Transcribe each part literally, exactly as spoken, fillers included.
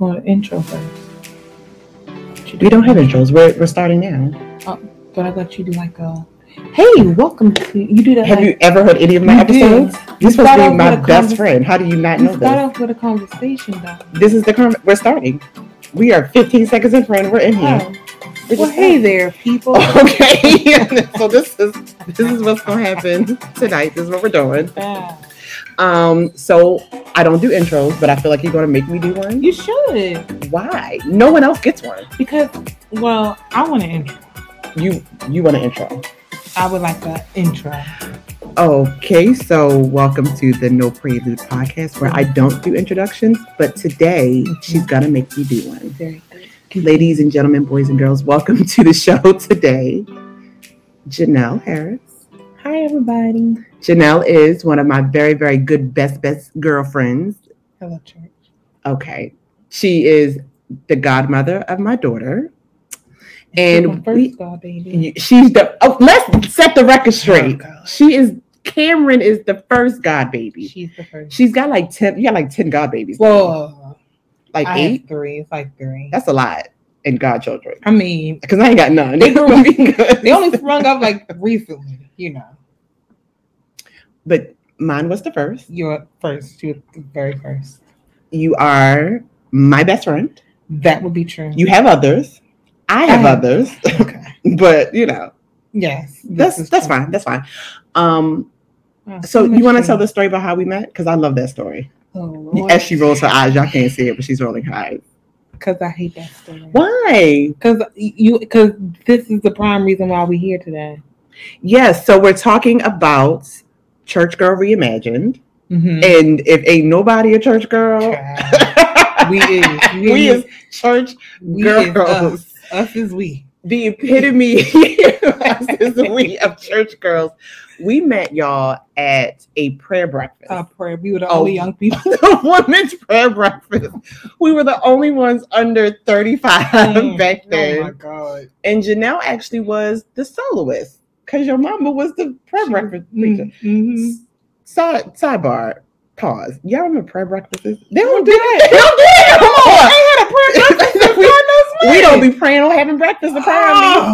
going to intro first? We don't have intros. We're we're starting now. Oh, but I thought you do like a, hey, welcome to, you do that. Have like, you ever heard any of my you episodes? Did. You're supposed to be my best conver- friend. How do you not you know this? Start off with a conversation, though. This is the con- we're starting. We are fifteen seconds in front. We're in here. Oh. We're well, hey starting. There, people. Okay, so this is this is what's gonna happen tonight. This is what we're doing. Yeah. Um, so I don't do intros, but I feel like you're gonna make me do one. You should. Why? No one else gets one. Because, well, I want an intro. You you want an intro? I would like an intro. Okay, so welcome to the No Prelude Podcast, where I don't do introductions, but today mm-hmm. she's gonna make me do one. Very good. Ladies and gentlemen, boys and girls, welcome to the show today. Janelle Harris. Hi, everybody. Janelle is one of my very, very good, best, best girlfriends. Hello, Church. Okay. She is the godmother of my daughter. And first we, girl, baby. She's the, oh, let's set the record straight. Oh, she is, Cameron is the first god baby. She's the first. She's got like ten, you got like ten god babies. Whoa. Like I eight? Three. It's like three. That's a lot. And godchildren. I mean, because I ain't got none. They, they only sprung up like recently. You know, but mine was the first. You were first. You were the very first. You are my best friend. That would be true. You have others. I have uh, others. Okay, but you know. Yes, that's that's true. fine. That's fine. Um, oh, so you want to tell the story about how we met? Because I love that story. Oh, Lord. As she rolls her eyes, y'all can't see it, but she's rolling her eyes. Because I hate that story. Why? Because you. Because this is the prime reason why we're here today. Yes, so we're talking about Church Girl Reimagined, mm-hmm. and if ain't nobody a church girl, we is we, we is church we girls. Is us. Us is we. The epitome us is we of church girls. We met y'all at a prayer breakfast. A prayer. We were the oh, only young people. The women's prayer breakfast. We were the only ones under thirty-five mm, back then. Oh my God! And Janelle actually was the soloist. Because your mama was the prayer she, breakfast preacher. Mm-hmm. Side, sidebar, pause. Y'all remember prayer breakfasts? They don't do that. They don't do that. Come on. They had a prayer breakfast. we, we don't be praying on having breakfast. Oh,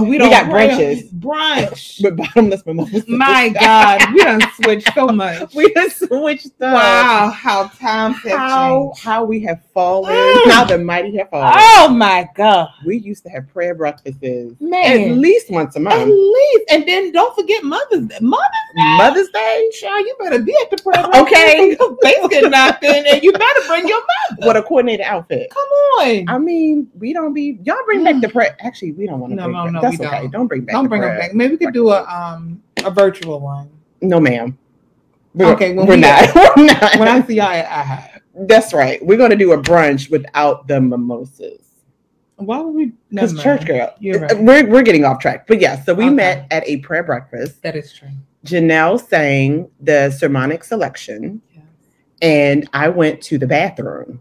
we, we don't got brunches. Brunch. But bottomless mimosas. My God. We done switched so much. we done switched up. Wow. How times have how, changed. How we have fallen. Mm. How the mighty have fallen. Oh, my God. We used to have prayer breakfasts. Man. At least once a month. At least. And then don't forget Mother's Day. Mother's Day. Mother's Day? Child, you better be at the prayer breakfast. Okay. Your face getting knocked in, and you better bring your mother. What a coordinated outfit. Come on. I mean, we don't be. Y'all bring back the prayer. Actually, we don't want to no, bring no, back. No, that's we okay. Don't. don't bring back Don't the bring them back. Maybe we could do a um a virtual one. No, ma'am. We're, okay, well, we're, we not. we're not. When I see y'all at I HOP. That's right. We're going to do a brunch without the mimosas. Why would we? Because no, church girl. You're right. We're, we're getting off track. But yeah, so we okay. met at a prayer breakfast. That is true. Janelle sang the sermonic selection. Yeah. And I went to the bathroom.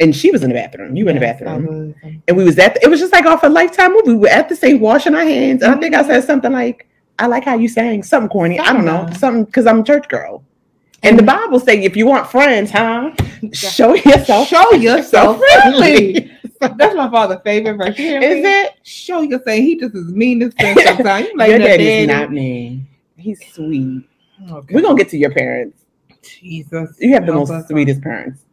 And she was in the bathroom. You were yes, in the bathroom. I and we was at, the, it was just like off a Lifetime movie. We were at the sink washing our hands. And mm-hmm. I think I said something like, I like how you sang. Something corny. Something I don't know. Nice. Something, because I'm a church girl. And the Bible says, if you want friends, huh? Show yourself. Show yourself friendly. That's my father's favorite verse. You hear is me? It? Show yourself. He just is mean as sin sometimes. Like, your daddy's not mean. He's sweet. Okay. We're going to get to your parents. Jesus. You have the most us. sweetest parents.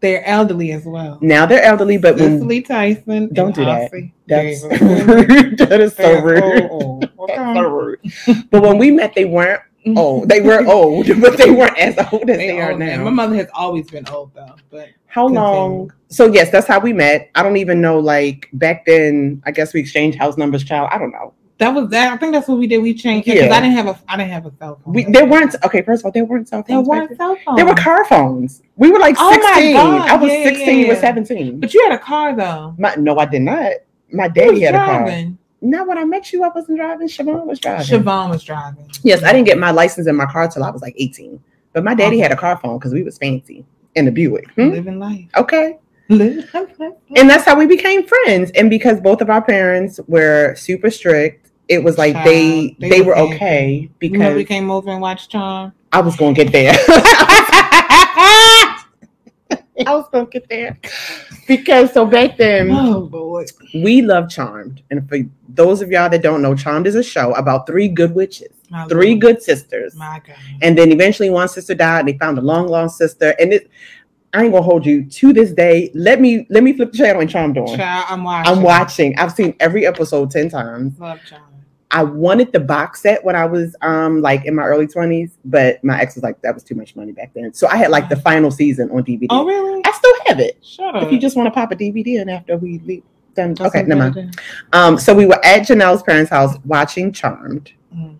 They're elderly as well. Now they're elderly, but when... Cicely Tyson. Don't do that. Aussie. That's rude. That is so rude. Oh, oh. Okay. That's so rude. But when we met, they weren't. Oh, they were old, but they weren't as old as they, they are now. now. My mother has always been old, though. But how continue. long? So yes, that's how we met. I don't even know. Like back then, I guess we exchanged house numbers, child. I don't know. That was that. I think that's what we did. We changed because yeah. I didn't have a. I didn't have a cell phone. We, there weren't. Okay, first of all, there weren't cell phones. There weren't cell phones. There were car phones. We were like oh sixteen. I was yeah, sixteen. You yeah. were seventeen. But you had a car though. My, no, I did not. My daddy had driving. a car. Not when I met you, I wasn't driving. Siobhan was driving. Siobhan was driving. Yes, I didn't get my license in my car till I was like eighteen. But my daddy okay. had a car phone because we was fancy in the Buick. Hmm? Living life. Okay. Living life. And that's how we became friends. And because both of our parents were super strict, it was like Child, they, they they were fancy. okay because you know we came over and watched Charmed. I was gonna get there. I was gonna get there. Because so back then, oh boy, we love Charmed. And for those of y'all that don't know, Charmed is a show about three good witches, My three Lord. good sisters. My God. And then eventually one sister died. They found a long lost sister. And it, I ain't gonna hold you to this day. Let me let me flip the channel and Charmed on. Child, I'm watching. I'm watching. I've seen every episode ten times. Love Charmed. I wanted the box set when I was um like in my early twenties, but my ex was like, that was too much money back then. So I had like the final season on D V D. Oh, really? I still have it. Sure. If you just want to pop a D V D in after we leave. Then, okay, never mind. Um, so we were at Janelle's parents' house watching Charmed. Mm.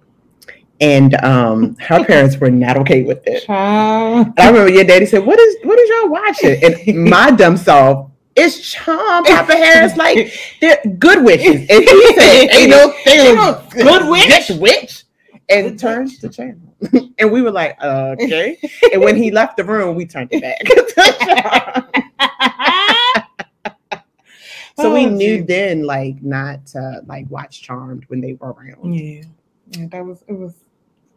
And um, her parents were not okay with it. Child. And I remember your daddy said, what is, what is y'all watching? And my dumb self, it's Charmed. Papa Harris, like, they're good witches. And he said, ain't no thing of good witch. witch. And it turns the channel. And we were like, uh, okay. And when he left the room, we turned it back. So we knew then, like, not to, like, watch Charmed when they were around. Yeah. Yeah, that was, it was,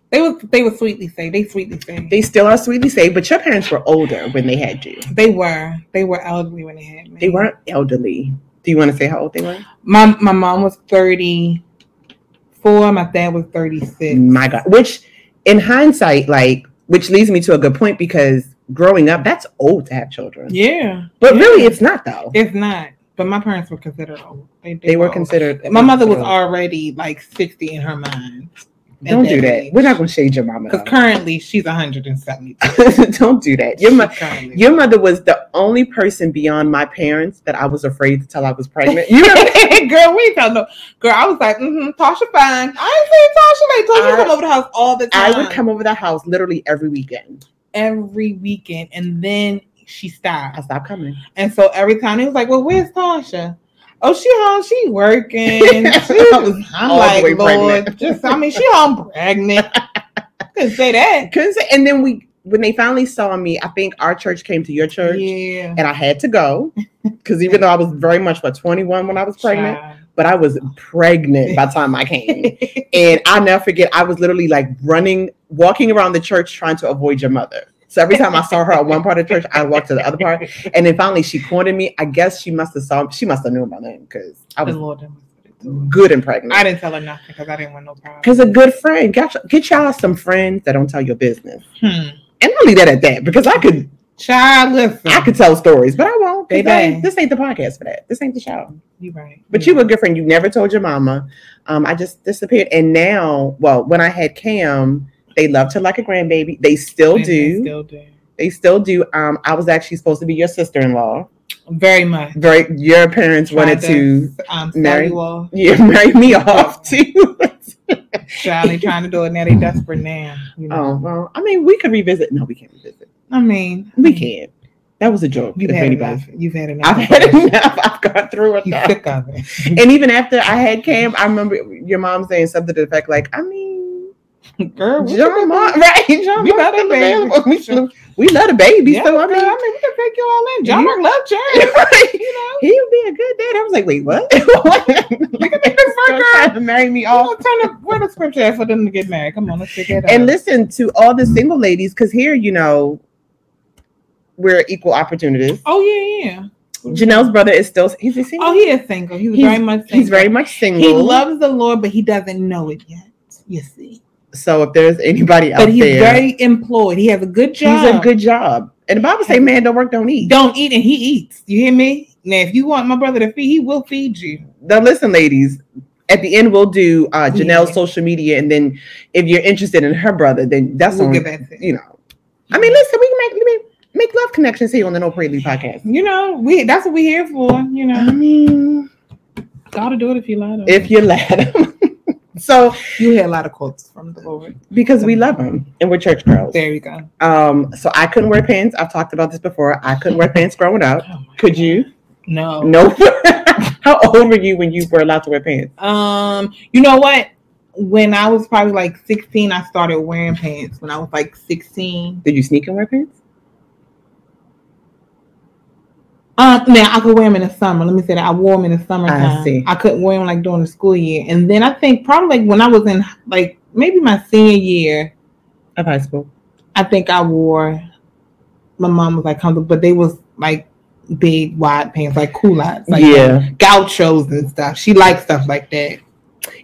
they were, they were sweetly saved. They sweetly saved. They still are sweetly saved, but your parents were older when they had you. They were. They were elderly when they had me. They weren't elderly. Do you want to say how old they were? My my mom was thirty-four. My dad was thirty-six. My God. Which, in hindsight, like, which leads me to a good point because growing up, that's old to have children. Yeah. But yeah. really, it's not, though. It's not. But my parents were considered old. They, they, they were old. considered. My mother was old. already like sixty in her mind. Don't do that. Age. We're not going to shade your mama. Because currently she's one hundred seventy. Don't do that. Your, mo- your mother was the only person beyond my parents that I was afraid to tell I was pregnant. You remember? Girl, we don't know. Girl, I was like, mm-hmm, Tasha fine. I ain't saying Tasha. Like, Tasha I, come over the house all the time. I would come over the house literally every weekend. Every weekend. And then she stopped. I stopped coming. And so every time it was like, well, where's Tasha? Oh, she home. She working. She was, I'm like, Lord, pregnant. just, I mean, she home pregnant. Couldn't say that. Couldn't say. And then we, when they finally saw me, I think our church came to your church. Yeah. And I had to go. Because even though I was very much like twenty-one when I was pregnant, Child. but I was pregnant by the time I came. And I'll never forget, I was literally like running, walking around the church trying to avoid your mother. So every time I saw her at one part of the church, I walked to the other part. And then finally she cornered me. I guess she must have saw, she must have known my name because I was Lord, good and pregnant. I didn't tell her nothing because I didn't want no problem. Because a good friend, get, get y'all some friends that don't tell your business. Hmm. And I'll leave that at that because I could, Child, listen. I could tell stories, but I won't. They I, this ain't the podcast for that. This ain't the show. You're right. But You're you were right. a good friend. You never told your mama. Um, I just disappeared. And now, well, when I had Cam, they loved her like a grandbaby. They still and do. They still do. They still do. Um, I was actually supposed to be your sister-in-law. Very much. Very. Your parents Tried wanted to um, marry you off. Yeah, marry me off too. Child, they trying to do it now. They desperate now. You know? Oh well. I mean, we could revisit. No, we can't revisit. I mean, we can. That was a joke. You've had enough. You've had enough. I've had enough. I've gone through it. You're sick of it. And even after I had Cam, I remember your mom saying something to the effect like, "I mean." Girl, John Mark, right? John we Mark love baby. We, sure. we love the baby, yeah, so I mean, girl, I mean, we can pick you all in. John Mark loved Charmed, right? You know, he would be a good dad. I was like, wait, what? You can make this girl trying to marry me off. Turn up, where the scripture at for them to get married? Come on, let's pick it up. And listen to all the single ladies, because here, you know, we're equal opportunities. Oh yeah, yeah. Janelle's brother is still is he single? Oh, he is single. He's, he's very much single. He's very much single. He loves the Lord, but he doesn't know it yet. You see. So if there's anybody out there, but he's very employed. He has a good job. He's a good job. And the Bible say, man, don't work, don't eat. Don't eat, and he eats. You hear me? Now, if you want my brother to feed, he will feed you. Now, listen, ladies. At the end, we'll do uh, Janelle's yeah. social media, and then if you're interested in her brother, then that's we'll on, get back to you know. I mean, listen, we can make we make love connections here on the No Prelude Podcast. You know, we that's what we're here for. You know, I mean, gotta do it if you let him. If you let him. So you hear a lot of quotes from the Lord because we love him and we're church girls. There you go. Um, so I couldn't wear pants. I've talked about this before. I couldn't wear pants growing up. Oh Could God. you? No. No. How old were you when you were allowed to wear pants? Um, you know what? When I was probably like sixteen, I started wearing pants. When I was like sixteen, did you sneak and wear pants? Uh, now I could wear them in the summer. Let me say that I wore them in the summertime. I see. I couldn't wear them like during the school year, and then I think probably like when I was in like maybe my senior year of high school, I think I wore. My mom was like comfortable, but they was like big wide pants, like culottes, like yeah. gauchos and stuff. She likes stuff like that.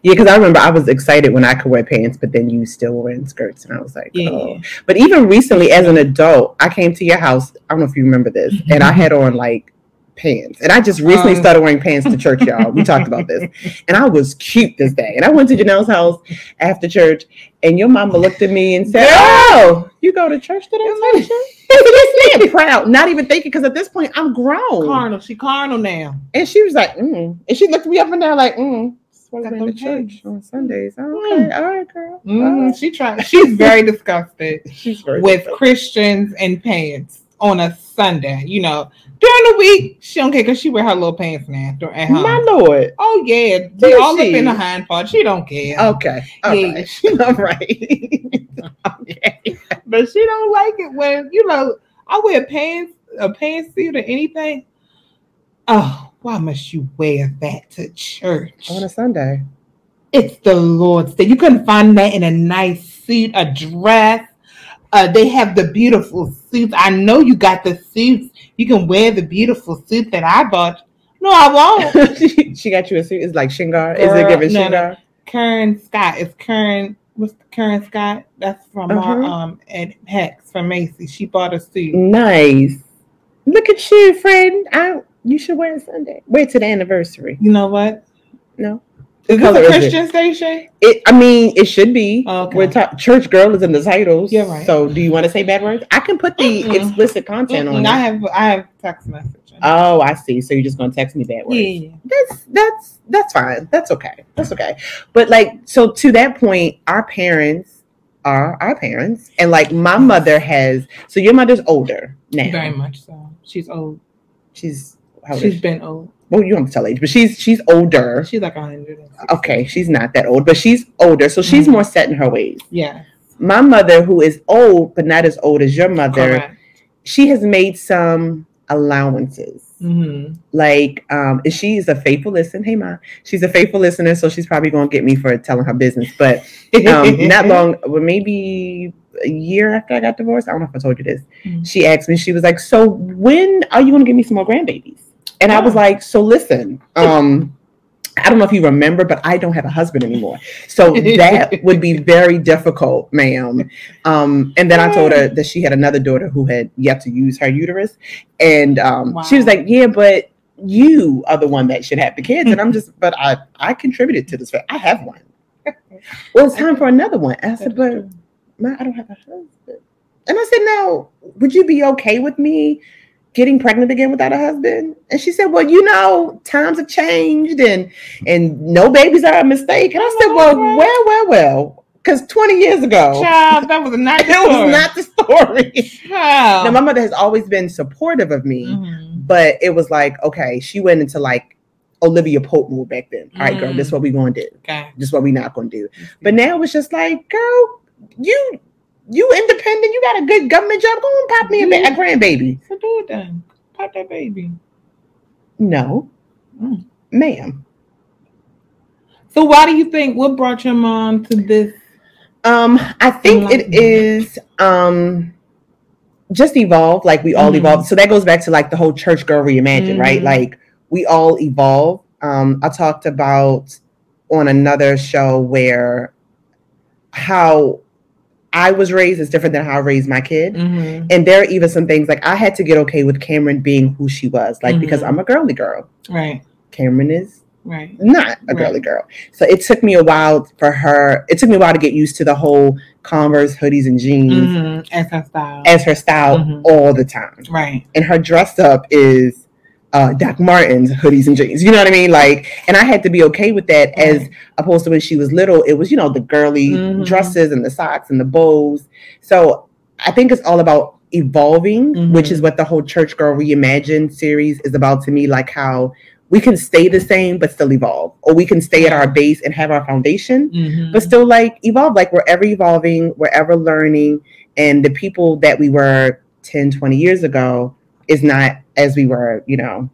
Yeah, because I remember I was excited when I could wear pants, but then you still were in skirts, and I was like, yeah. oh. But even recently, as an adult, I came to your house, I don't know if you remember this, mm-hmm. and I had on, like, pants. And I just recently um. started wearing pants to church, y'all. We talked about this. And I was cute this day. And I went to Janelle's house after church, and your mama looked at me and said, yeah. oh, you go to church today? Just being proud, not even thinking, because at this point, I'm grown. Carnal. She carnal now. And she was like, mm. And she looked me up and down like, mm. Well, got to church on Sundays. Okay, mm. all right, girl. Mm. All right. She tried. She's very disgusted she's very with disgusted. Christians and pants on a Sunday. You know, during the week she don't care because she wear her little pants now at home. My lord. Oh yeah, they all she? Up in the hind part. She don't care. Okay. All yeah. right. all right. okay. But she don't like it when you know I wear pants, a pantsuit or anything. Oh. Why must you wear that to church? On a Sunday. It's the Lord's Day. You couldn't find that in a nice suit, a dress. Uh, they have the beautiful suits. I know you got the suits. You can wear the beautiful suit that I bought. No, I won't. she, she got you a suit. It's like Shingar. Girl, Is it giving no, Shingar? No. Karen Scott. It's Karen. What's Karen Scott? That's from uh-huh. our, um at Hex from Macy. She bought a suit. Nice. Look at you, friend. I. You should wear it Sunday. Wait till the anniversary. You know what? No. Is this a Christian station? It. I mean, it should be. Okay. We're ta- Church Girl is in the titles. Yeah, right. So, do you want to say bad words? I can put the mm-hmm. explicit content mm-hmm. on. I it. have. I have text message. Oh, I see. So you're just gonna text me bad words. Yeah. That's that's that's fine. That's okay. That's okay. But like, so to that point, our parents are our parents, and like my mother has. So your mother's older now. Very much so. She's old. She's. She's she? been old. Well, you don't tell age, but she's she's older. She's like one hundred. Okay, she's not that old, but she's older, so she's mm-hmm. more set in her ways. Yeah. My mother, who is old but not as old as your mother, correct. She has made some allowances. Mm-hmm. Like, um, she's a faithful listener. Hey, Ma, she's a faithful listener, so she's probably gonna get me for telling her business. But um, not long, well, maybe a year after I got divorced, I don't know if I told you this. Mm-hmm. She asked me. She was like, "So when are you gonna give me some more grandbabies?" And I was like, so listen, um, I don't know if you remember, but I don't have a husband anymore. So that would be very difficult, ma'am. Um, and then I told her that she had another daughter who had yet to use her uterus. And um, wow. she was like, yeah, but you are the one that should have the kids. And I'm just, but I, I contributed to this. I have one. Well, it's time for another one. And I said, but Ma, I don't have a husband. And I said, no, would you be okay with me getting pregnant again without a husband? And she said, well, you know, times have changed and and no babies are a mistake. And I said, well, well, well, well, because twenty years ago, child, that was not the story. was not the story. Child. Now, my mother has always been supportive of me, mm-hmm. but it was like, okay, she went into like Olivia Pope move back then. All right, mm-hmm. girl, this is what we're going to do. Okay. This is what we're not going to do. But now it's just like, girl, you... You independent, you got a good government job. Go and pop me a, ba- a grandbaby. So do it then. Pop that baby. No. Mm. Ma'am. So why do you think, what brought your mom to this? Um, I think it is um just evolved, like we all mm. evolved. So that goes back to like the whole Church Girl Reimagined, mm. right? Like we all evolve. Um, I talked about on another show where how I was raised is different than how I raised my kid. Mm-hmm. And there are even some things like I had to get okay with Cameron being who she was, like, mm-hmm. because I'm a girly girl. Right. Cameron is right. not a girly right. girl. So it took me a while for her. It took me a while to get used to the whole Converse, hoodies, and jeans. Mm-hmm. As her style. As her style mm-hmm. all the time. Right. And her dress up is uh, Doc Martens, hoodies, and jeans. You know what I mean? Like, and I had to be okay with that right. as opposed to when she was little, it was, you know, the girly mm-hmm. dresses and the socks and the bows. So I think it's all about evolving, mm-hmm. which is what the whole Church Girl Reimagined series is about to me, like how we can stay the same, but still evolve, or we can stay at our base and have our foundation, mm-hmm. but still like evolve, like we're ever evolving, we're ever learning. And the people that we were ten, twenty years ago is not as we were, you know,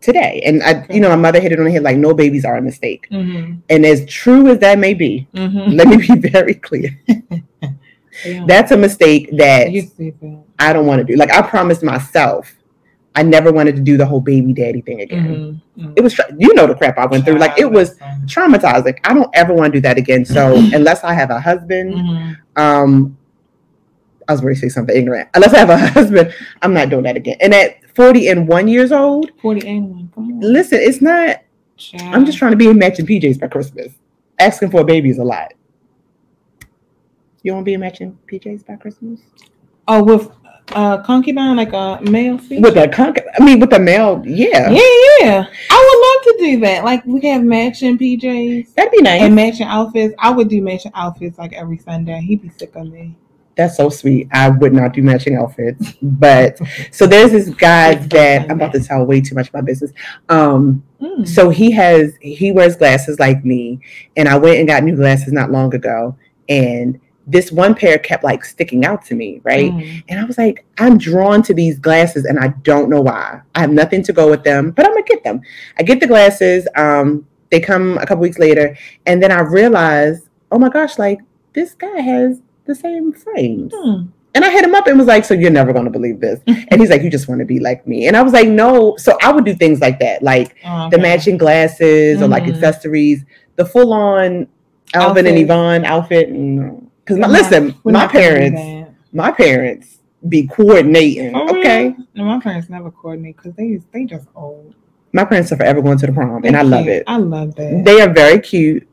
today. And I, okay. you know, my mother hit it on the head, like, no babies are a mistake. Mm-hmm. And as true as that may be, mm-hmm. let me be very clear. yeah. That's a mistake that I don't want to do. Like, I promised myself I never wanted to do the whole baby daddy thing again. Mm-hmm. Mm-hmm. It was, you know, the crap I went through. Like, it was traumatizing. I don't ever want to do that again. So unless I have a husband, mm-hmm. um, I was going to say something ignorant. Unless I have a husband, I'm not doing that again. And at forty and one years old, forty and one, come on. Listen, it's not, child. I'm just trying to be in matching P Js by Christmas. Asking for a baby is a lot. You want to be in matching P Js by Christmas? Oh, with uh concubine, like a male feature? With a concubine, I mean, with a male, yeah. Yeah, yeah. I would love to do that. Like, we have matching P Js. That'd be nice. And matching outfits. I would do matching outfits like every Sunday. He'd be sick of me. That's so sweet. I would not do matching outfits. But, so there's this guy that, I'm about to tell way too much about business. Um, mm. So he has, he wears glasses like me. And I went and got new glasses not long ago. And this one pair kept like sticking out to me, right? Mm. And I was like, I'm drawn to these glasses and I don't know why. I have nothing to go with them, but I'm gonna get them. I get the glasses. Um, they come a couple weeks later. And then I realized, oh my gosh, like this guy has the same frames. Mm. And I hit him up and was like, so you're never going to believe this. And he's like, you just want to be like me. And I was like, no. So I would do things like that, like oh, okay. the matching glasses mm. or like accessories, the full on Alvin outfit. And Yvonne outfit. And, Cause my, listen, my parents, my parents be coordinating. Oh, okay, really? No, my parents never coordinate because they they just old. My parents are forever going to the prom, They're and I cute. love it. I love that. They are very cute.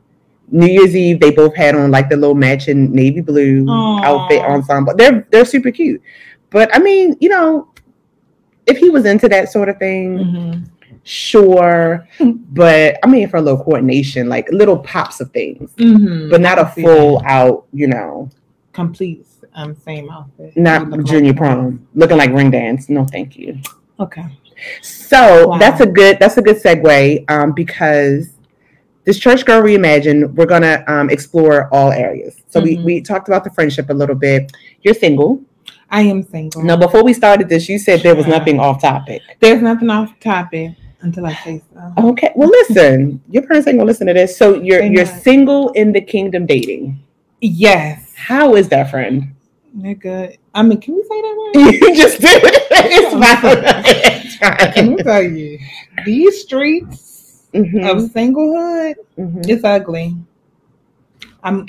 New Year's Eve, they both had on like the little matching navy blue Aww. outfit ensemble. They're they're super cute. But I mean, you know, if he was into that sort of thing. Mm-hmm. Sure, but I mean for a little coordination, like little pops of things, mm-hmm. but not a full out, you know, complete um same outfit. Not junior prom, looking like ring dance. No, thank you. Okay, so wow. that's a good that's a good segue um because this Church Girl Reimagined, we're gonna um explore all areas. So mm-hmm. we we talked about the friendship a little bit. You're single. I am single. Now, before we started this, you said there was nothing off topic. There's nothing off topic. Until I say so. Okay. Well, listen. Your parents ain't gonna listen to this. So you're you're single in the kingdom dating. Yes. How is that, friend? Nigga. I mean, can we say that word? You just did. It's fine. Can we tell you? These streets mm-hmm. of singlehood, mm-hmm. it's ugly. I'm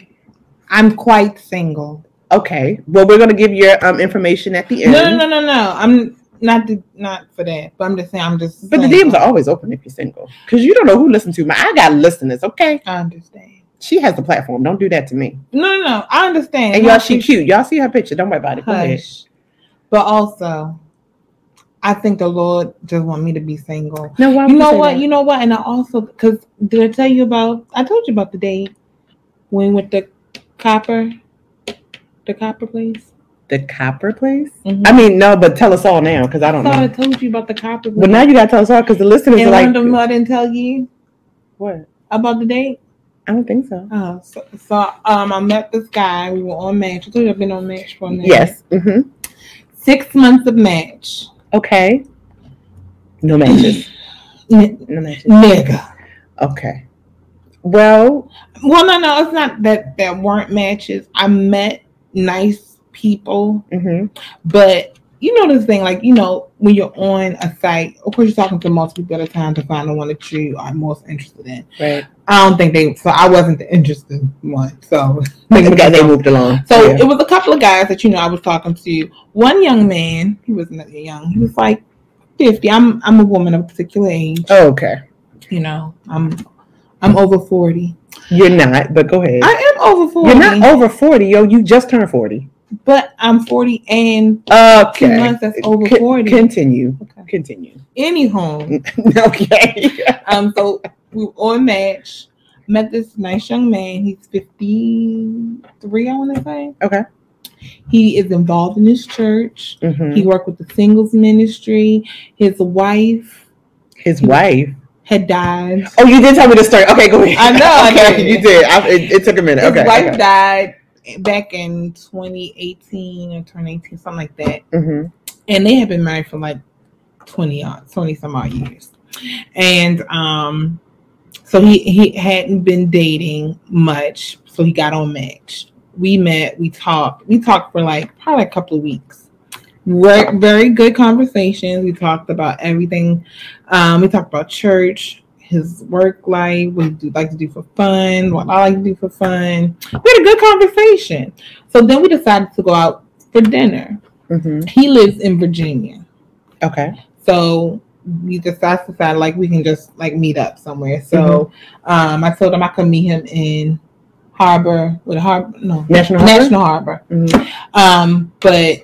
I'm quite single. Okay. Well, we're gonna give your um information at the end. No, no, no, no, no. I'm. Not the, not for that, but I'm just saying I'm just. But single. The D Ms are always open if you're single, because you don't know who listens to me. I got listeners, okay? I understand. She has the platform. Don't do that to me. No, no, no. I understand. And y'all, she cute. Y'all see her picture. Don't worry about it. Go ahead. But also, I think the Lord just want me to be single. No, why? You know what? That? You know what? And I also because did I tell you about? I told you about the day when with the copper, the copper place. The copper place? Mm-hmm. I mean, no, but tell us all now, because I don't I know. I told you about the copper place. Well, now you got to tell us all, because the listeners and are like... And Arundel Mills didn't tell you? What? About the date? I don't think so. Oh, so, so um, I met this guy. We were on Match. I told you I've been on Match for a minute. Yes. Mm-hmm. Six months of Match. Okay. No matches. N- no matches. Nigga. Okay. Well... Well, no, no, it's not that there weren't matches. I met nice... people, mm-hmm. but you know this thing, like you know when you're on a site, of course you're talking to multiple people at a time to find the one that you are most interested in. Right. I don't think they. So I wasn't the interested one. So because they moved along. So yeah. It was a couple of guys that you know I was talking to. One young man, he wasn't young. He was like fifty. I'm I'm a woman of a particular age. Oh, okay. You know I'm I'm over forty. You're not, but go ahead. I am over forty. You're not over forty, yo. You just turned forty. But I'm forty and okay. two months, that's over forty. C- continue. Okay. Continue. Anywho. Okay. um, so we were on Match, met this nice young man. He's fifty-three, I want to say. Okay. He is involved in his church. Mm-hmm. He worked with the singles ministry. His wife. His wife? Had died. Oh, you did tell me the story. Okay, go ahead. I know. Okay, I did. You did. I, it, it took a minute. His okay. His wife okay. died. Back in twenty eighteen or twenty nineteen, something like that. Mm-hmm. And they had been married for like twenty, twenty some odd years. And um, so he, he hadn't been dating much. So he got on Match. We met, we talked. We talked for like probably a couple of weeks. We're very good conversations. We talked about everything. Um, we talked about church, his work life, what he like to do for fun, what I like to do for fun. We had a good conversation. So then we decided to go out for dinner. Mm-hmm. He lives in Virginia. Okay. So we decided, decided like we can just like meet up somewhere. So mm-hmm. um, I told him I could meet him in Harbor with Harbor no National Harbor. National Harbor. Mm-hmm. Um, but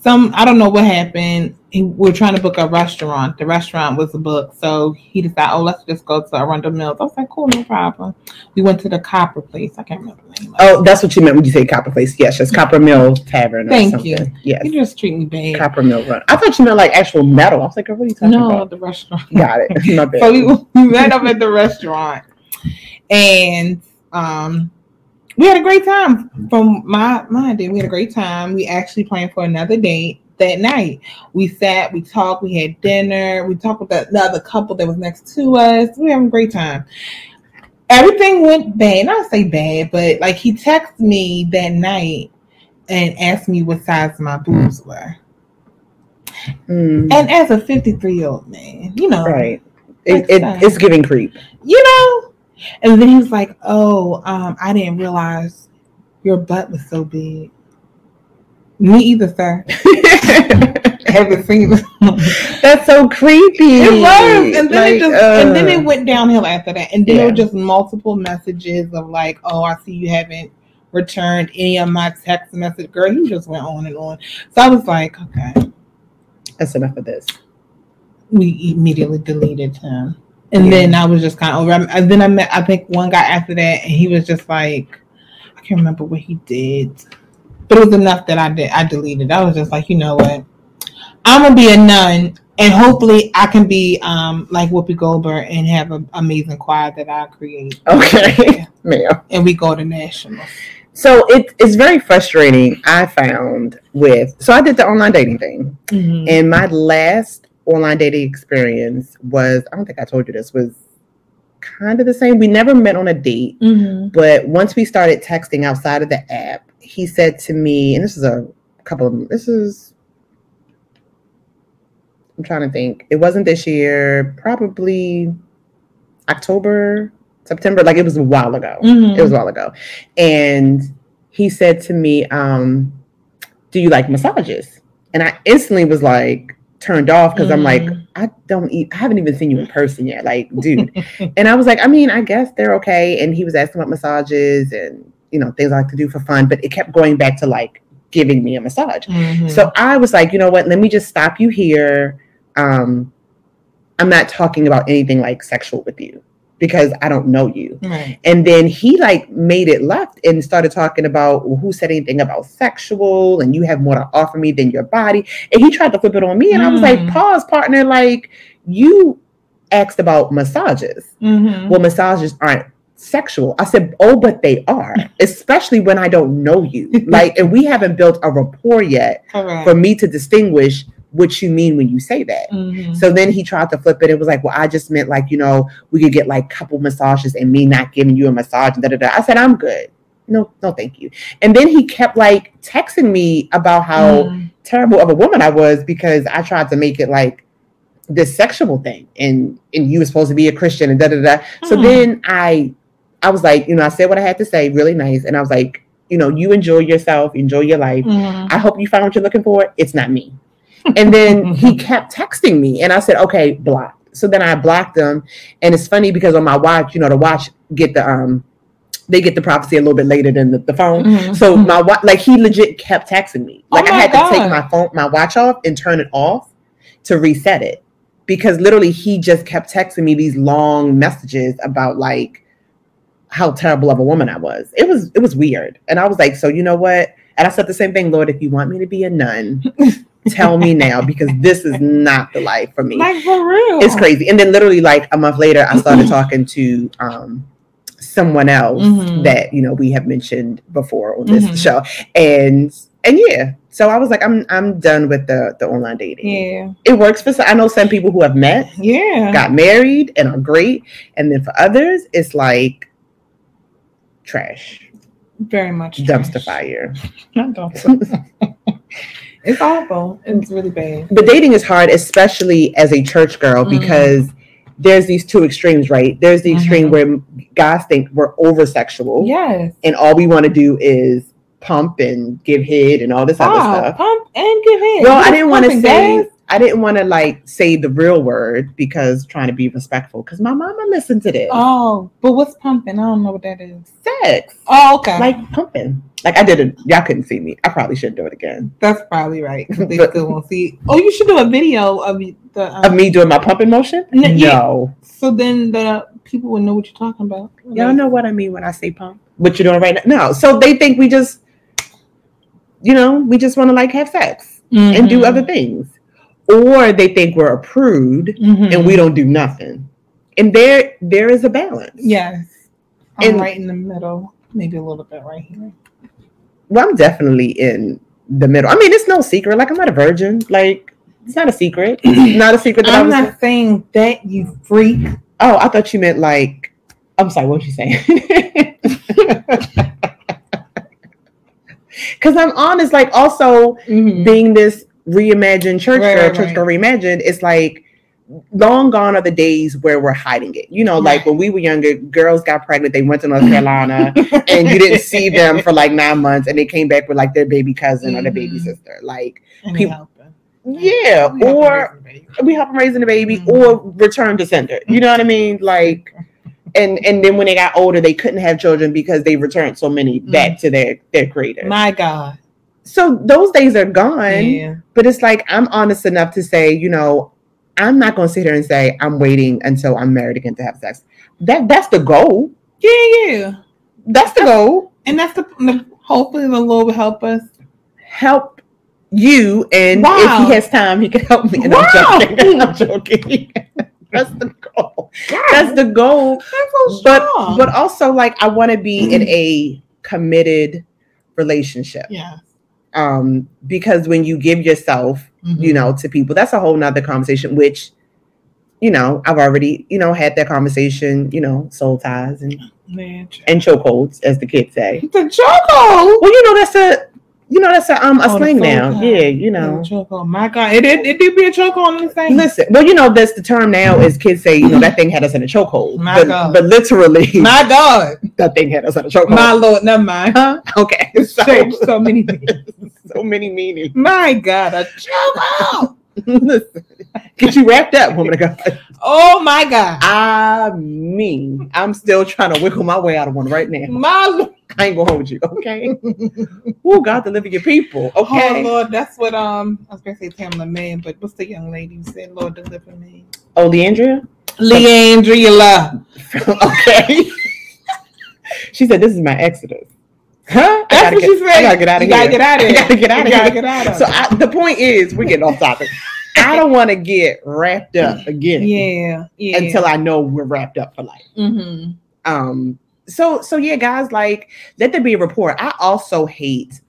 some I don't know what happened. We were trying to book a restaurant. The restaurant was booked, so he decided, oh, let's just go to Arundel Mills. I was like, cool, no problem. We went to the Copper Place. I can't remember the name. Oh, that's what you meant when you say Copper Place. Yes, it's Copper Mill Tavern. Or Thank something. you. Yes. You just treat me bad. Copper Mill Run. I thought you meant like actual metal. I was like, oh, what are you talking no, about? No, the restaurant. Got it. Not bad. So we, we met up at the restaurant, and um, we had a great time. From my mind, we had a great time. We actually planned for another date. That night, we sat, we talked, we had dinner, we talked with the, the other couple that was next to us. We were having a great time. Everything went bad. Not say bad, but like he texted me that night and asked me what size my boobs were. Mm. And as a fifty-three-year-old man, you know, right? It, it, it's giving creep, you know. And then he was like, "Oh, um, I didn't realize your butt was so big." Me either, sir. Haven't seen it. That's so creepy. It was, and then like, it just, uh, and then it went downhill after that. And then yeah. There were just multiple messages of like, "Oh, I see you haven't returned any of my text message, girl." You just went on and on. So I was like, "Okay, that's enough of this." We immediately deleted him, and yeah. then I was just kind of over. And then I met, I think, one guy after that, and he was just like, "I can't remember what he did." But it was enough that I did. I deleted. I was just like, you know what? I'm gonna be a nun, and hopefully, I can be um like Whoopi Goldberg and have an amazing choir that I create. Okay, ma'am. And we go to nationals. So it it's very frustrating. I found with so I did the online dating thing, mm-hmm. and my last online dating experience was I don't think I told you this was. kind of the same. We never met on a date, mm-hmm. but once we started texting outside of the app, he said to me, and this is a couple of this is I'm trying to think. It wasn't this year, probably October, September, like it was a while ago. Mm-hmm. It was a while ago. And he said to me, um, do you like massages? And I instantly was like turned off because mm-hmm. I'm like, I don't eat, I haven't even seen you in person yet. Like, dude. And I was like, I mean, I guess they're okay. And he was asking about massages and, you know, things I like to do for fun, but it kept going back to like giving me a massage. Mm-hmm. So I was like, you know what, let me just stop you here. Um, I'm not talking about anything like sexual with you because I don't know you. Right. And then he like made it left and started talking about well, who said anything about sexual and you have more to offer me than your body. And he tried to flip it on me. And mm. I was like, pause, partner. Like you asked about massages. Mm-hmm. Well, massages aren't sexual. I said, oh, but they are, especially when I don't know you. Like, and we haven't built a rapport yet right. for me to distinguish what you mean when you say that. Mm-hmm. So then he tried to flip it. It was like, well, I just meant like, you know, we could get like couple massages and me not giving you a massage. And da, da, da. I said, I'm good. No, no, thank you. And then he kept like texting me about how mm. terrible of a woman I was because I tried to make it like this sexual thing. And, and you were supposed to be a Christian and da, da, da. Mm. So then I, I was like, you know, I said what I had to say really nice. And I was like, you know, you enjoy yourself, enjoy your life. Mm. I hope you find what you're looking for. It's not me. And then he kept texting me and I said, okay, block. So then I blocked him. And it's funny because on my watch, you know, the watch get the, um, they get the prophecy a little bit later than the, the phone. Mm-hmm. So my watch, like he legit kept texting me. Like oh I had God. to take my phone, my watch off and turn it off to reset it because literally he just kept texting me these long messages about like how terrible of a woman I was. It was, it was weird. And I was like, so you know what? And I said the same thing, Lord, if you want me to be a nun, tell me now because this is not the life for me. Like for real, it's crazy. And then literally like a month later, I started talking to um someone else mm-hmm. that you know we have mentioned before on this mm-hmm. show, and and yeah. So I was like, I'm I'm done with the the online dating. Yeah, it works for some. I know some people who have met, yeah, got married and are great, and then for others, it's like trash, very much dumpster trash. fire. Not dumpster. It's awful. It's really bad. But dating is hard, especially as a church girl, mm-hmm. because there's these two extremes, right? There's the extreme mm-hmm. where guys think we're over-sexual. Yes. And all we want to do is pump and give head and all this oh, other stuff. Pump and give head. Well, I didn't want to say... Gas? I didn't want to like say the real word because trying to be respectful because my mama listened to this. Oh, but what's pumping? I don't know what that is. Sex. Oh, okay. Like pumping. Like I did it. Y'all couldn't see me. I probably should do it again. That's probably right. They but, still won't see. Oh, you should do a video of the um, of me doing my pumping motion. N- no. Yeah. So then the people would know what you're talking about. Y'all know what I mean when I say pump. What you're doing right now? No. So they think we just, you know, we just want to like have sex mm-hmm. and do other things. Or they think we're a prude mm-hmm. and we don't do nothing. And there there is a balance. Yes. I'm and, right in the middle. Maybe a little bit right here. Well, I'm definitely in the middle. I mean, it's no secret. Like, I'm not a virgin. Like, it's not a secret. It's not a secret. That I'm I was not saying that, you freak. Oh, I thought you meant like, I'm sorry, what was you saying? Because I'm honest. Like, also mm-hmm. being this reimagined church right, girl, right, church right. girl reimagined. It's like long gone are the days where we're hiding it. You know, right. like when we were younger, girls got pregnant. They went to North Carolina, and you didn't see them for like nine months, and they came back with like their baby cousin mm-hmm. or their baby sister. Like and people, yeah, we or we help them raising the baby, mm-hmm. or return to sender. You know what I mean? Like, and and then when they got older, they couldn't have children because they returned so many mm-hmm. back to their their creator. My God. So those days are gone, yeah. but it's like, I'm honest enough to say, you know, I'm not going to sit here and say I'm waiting until I'm married again to have sex. That That's the goal. Yeah, yeah. That's the that's, goal. And that's the, hopefully the Lord will help us. Help you. And wow. if he has time, he can help me. And wow. I'm joking. I'm joking. That's the goal. Yes. That's the goal. That's so but, but also like, I want to be mm. in a committed relationship. Yeah. Um, because when you give yourself, mm-hmm. you know, to people, that's a whole nother conversation, which, you know, I've already, you know, had that conversation, you know, soul ties and Man, and chokeholds, as the kids say. The chokehold? Well, you know, that's a, you know, that's a, um, a oh, slang now. Tie. Yeah, you know. Chokehold. My God, it did, it did be a chokehold in the same. Listen, well, you know, that's the term now is kids say, you know, that thing had us in a chokehold. My but, God. But literally. My God. That thing had us in a chokehold. My Lord, never mind. Huh? Okay. So, so many things. So many meanings. My God, a chokehold. Listen, get you wrapped up, woman of God. Oh my God. I mean, I'm still trying to wiggle my way out of one right now. My Lord. I ain't gonna hold you, okay? Oh, God, deliver your people, okay? Oh Lord, that's what um I was gonna say Tamla May, but what's the young lady who said, Lord, deliver me? Oh, Le'Andria? Le'Andria. Okay. She said, this is my exodus. Huh? That's what get, she said. I gotta get out of you here. Gotta get out of here. I gotta get out of here. Get out of so I, the point is, we're getting off topic. I don't want to get wrapped up again. Yeah, yeah. Until I know we're wrapped up for life. Mm-hmm. Um. So so yeah, guys. Like, let there be a report. I also hate.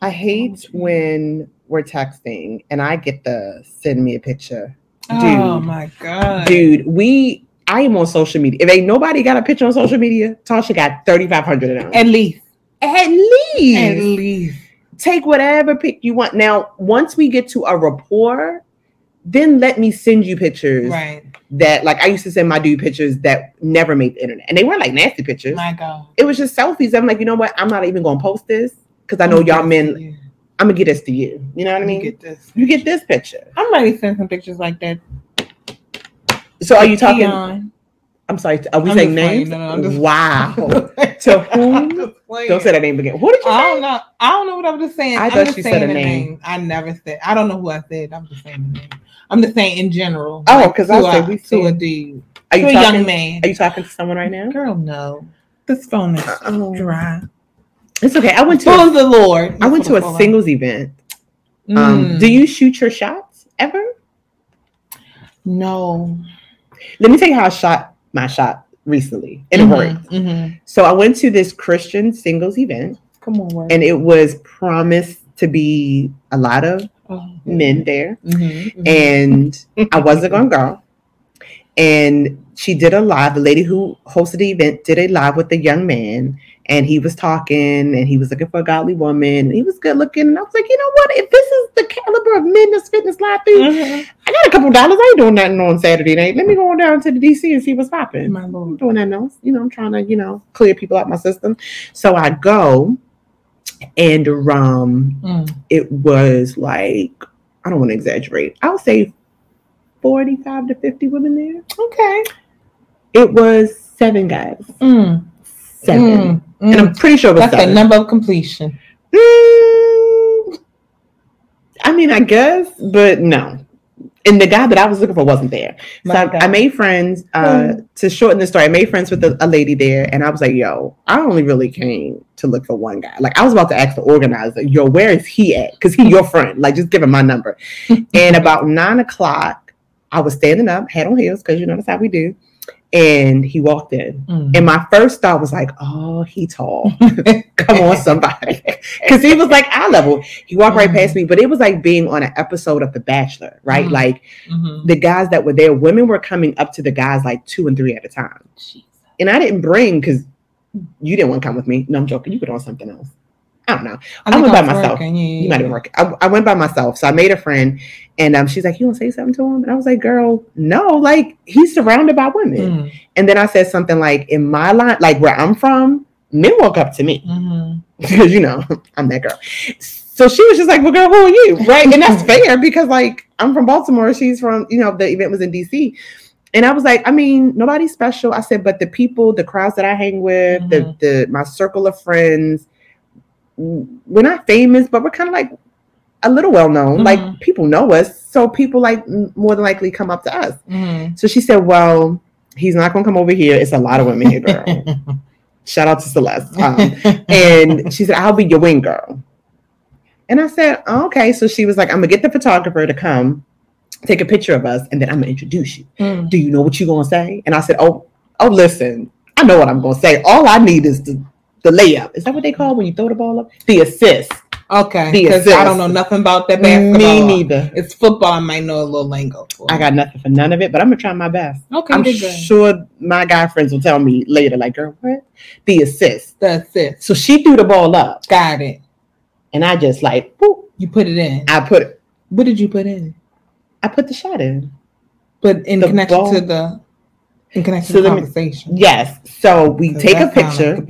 I hate when we're texting and I get the send me a picture. Dude, oh my God, dude. We. I am on social media. If ain't nobody got a picture on social media, Tasha got thirty-five hundred of them. At least. At least. At least. Take whatever pic you want. Now, once we get to a rapport, then let me send you pictures. Right. That, like, I used to send my dude pictures that never made the internet. And they weren't, like, nasty pictures. My God. It was just selfies. I'm like, you know what? I'm not even going to post this because I know I'm y'all men. I'm going to get this to you. You know what I mean? Get this. You get this picture. I might send some pictures like that. So are you talking? Leon. I'm sorry. Are we I'm saying names? No, no, wow. To whom? Don't say that name again. What did you I say? I don't know. I don't know what I was just saying. I I'm thought you said a name. name. I never said. I don't know who I said. I'm just saying the name. I'm just saying in general. Oh, because like, I said we to a dude. Are you to talking, a young man? Are you talking to someone right now? Girl, no. This phone is oh. dry. It's okay. I went to a, the Lord. That's I went to a singles on. event. Mm. Um, do you shoot your shots ever? No. Let me tell you how I shot my shot recently. It mm-hmm, worked. Mm-hmm. So I went to this Christian singles event. Come on, work. And it was promised to be a lot of oh, men there. Mm-hmm, mm-hmm. And I wasn't going to go. And she did a live. The lady who hosted the event did a live with the young man. And he was talking, and he was looking for a godly woman. And he was good looking. And I was like, you know what? If this is the caliber of men that's fitting to slide through, mm-hmm. I got a couple of dollars. I ain't doing nothing on Saturday night. Let me go on down to the D C and see what's popping. My Lord. I'm doing nothing else. You know, I'm trying to, you know, clear people out my system. So I go, and um, mm. it was like, I don't want to exaggerate. I'll say forty-five to fifty women there. Okay. It was seven guys. Mm. Seven. Mm. Mm. And I'm pretty sure it was that's seven. A number of completion. Mm, I mean, I guess, but no. And the guy that I was looking for wasn't there. My so I, I made friends, uh, mm. to shorten the story, I made friends with a, a lady there. And I was like, yo, I only really came to look for one guy. Like, I was about to ask the organizer, yo, where is he at? Because he your friend. Like, just give him my number. And about nine o'clock, I was standing up, head on heels, because you know that's how we do. And he walked in. Mm. And my first thought was like, oh, he tall. Come on, somebody. Because he was like eye level. He walked mm. right past me. But it was like being on an episode of The Bachelor, right? Mm. Like mm-hmm. the guys that were there, women were coming up to the guys like two and three at a time. Jeez. And I didn't bring because you didn't want to come with me. No, I'm joking. You could on something else. I don't know. I, I went I by myself. Yeah, yeah, you might have worked. I, I went by myself. So I made a friend. And um, she's like, you want to say something to him? And I was like, girl, no. Like, he's surrounded by women. Mm. And then I said something like, in my line, like where I'm from, men walk up to me. Mm-hmm. Because, you know, I'm that girl. So she was just like, well, girl, who are you? Right? And that's fair because, like, I'm from Baltimore. She's from, you know, the event was in D C. And I was like, I mean, nobody's special. I said, but the people, the crowds that I hang with, mm-hmm. the the my circle of friends, we're not famous, but we're kind of like a little well known. Mm-hmm. Like people know us, so people like more than likely come up to us. Mm-hmm. So she said, "Well, he's not going to come over here. It's a lot of women here, girl." Shout out to Celeste. Um, and she said, "I'll be your wing girl." And I said, oh, "Okay." So she was like, "I'm gonna get the photographer to come take a picture of us, and then I'm gonna introduce you. Mm. Do you know what you're gonna say?" And I said, "Oh, oh, listen, I know what I'm gonna say. All I need is the." The layup. Is that what they call when you throw the ball up? The assist. Okay. Because I don't know nothing about that basketball. Me neither. It's football. I might know a little lingo. For I got nothing for none of it, but I'm going to try my best. Okay. I'm sure my guy friends will tell me later, like, girl, what? The assist. The assist. So she threw the ball up. Got it. And I just like, whoop. You put it in. I put it. What did you put in? I put the shot in. But in the connection ball. to the... In connection so to the conversation. Me, yes. So we take a picture.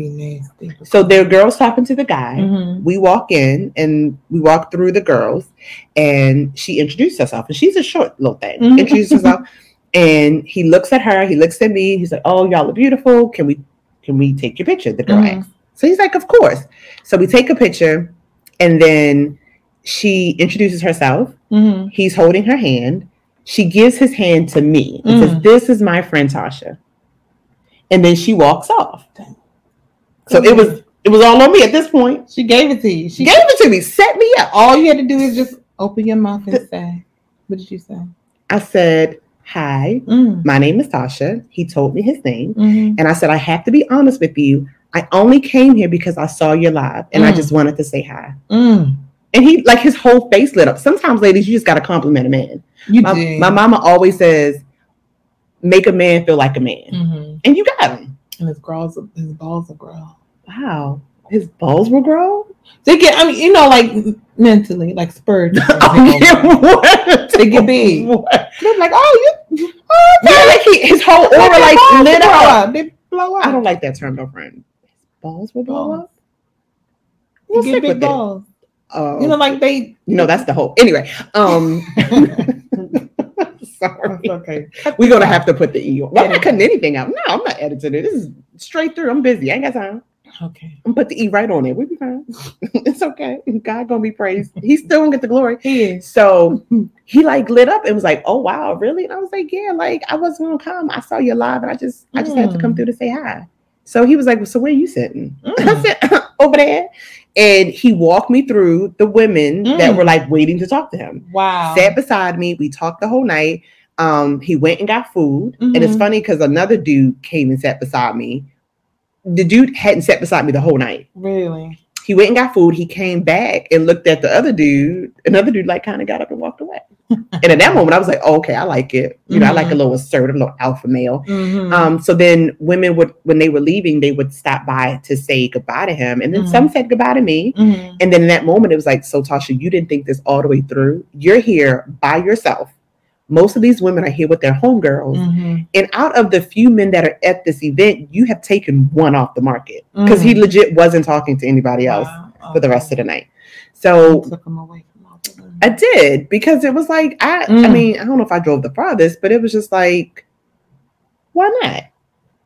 So there are girls talking to the guy. Mm-hmm. We walk in and we walk through the girls and she introduced herself. And she's a short little thing. Mm-hmm. Introduced herself. And he looks at her. He looks at me. He's like, oh, y'all are beautiful. Can we can we take your picture? The girl mm-hmm. asks. So he's like, of course. So we take a picture and then she introduces herself. Mm-hmm. He's holding her hand. She gives his hand to me and mm. says, "This is my friend Tasha," and then she walks off. So it was it was all on me at this point. She gave it to you. She gave it to me. Set me up. All you had to do is just open your mouth and say, "What did you say?" I said, "Hi, mm. my name is Tasha." He told me his name, mm-hmm. and I said, "I have to be honest with you. I only came here because I saw your live, and mm. I just wanted to say hi." Mm. And he, like, his whole face lit up. Sometimes, ladies, you just got to compliment a man. You my, do. My mama always says, make a man feel like a man. Mm-hmm. And you got him. And his, girls, his balls will grow. Wow. His balls will grow? They get, I mean, you know, like, mentally, like, spurred. oh, yeah, they get big. What? They're like, oh, you. Oh, yeah, like he, his whole aura, like, like lit up. up. They blow up. I don't like that term, though, friend. Balls will blow balls. up? We'll get big balls. It. Um, you know, like they, you know, that's the hope. Anyway, um, sorry. That's okay. We're gonna have to put the E on. Well, I'm not cutting anything out. No, I'm not editing it. This is straight through. I'm busy. I ain't got time. Okay. I'm put the E right on it. We'll be fine. It's okay. God gonna be praised. He's still gonna get the glory. He is. So he like lit up and was like, "Oh wow, really?" And I was like, "Yeah, like I wasn't gonna come. I saw you live, and I just, I just mm. had to come through to say hi." So he was like, well, "So where are you sitting?" Mm. I said, "Over there." And he walked me through the women mm. that were like waiting to talk to him. Wow. Sat beside me. We talked the whole night. Um, he went and got food. Mm-hmm. And it's funny because another dude came and sat beside me. The dude hadn't sat beside me the whole night. Really? He went and got food. He came back and looked at the other dude. Another dude like kind of got up and walked away. And at that moment, I was like, oh, okay, I like it. You mm-hmm. know, I like a little assertive, a little alpha male. Mm-hmm. Um, so then women would, when they were leaving, they would stop by to say goodbye to him. And then mm-hmm. some said goodbye to me. Mm-hmm. And then in that moment, it was like, so Tasha, you didn't think this all the way through. You're here by yourself. Most of these women are here with their homegirls. Mm-hmm. And out of the few men that are at this event, you have taken one off the market. Because mm-hmm. he legit wasn't talking to anybody else wow. okay. for the rest of the night. So I took him away. I did, because it was like, I mm. I mean, I don't know if I drove the farthest, but it was just like, why not?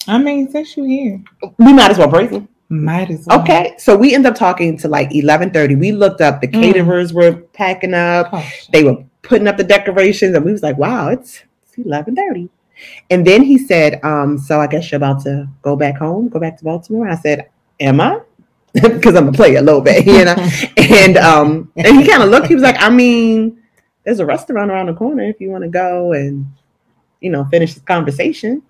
I mean, since you're here. We might as well break them. Might as well. Okay, so we end up talking to like eleven thirty. We looked up, the caterers mm. were packing up. Gosh. They were putting up the decorations, and we was like, wow, it's, it's eleven thirty. And then he said, um, so I guess you're about to go back home, go back to Baltimore. And I said, am I? Because I'm a player a little bit, you know. And um, and he kind of looked. He was like, I mean, there's a restaurant around the corner if you want to go and, you know, finish this conversation.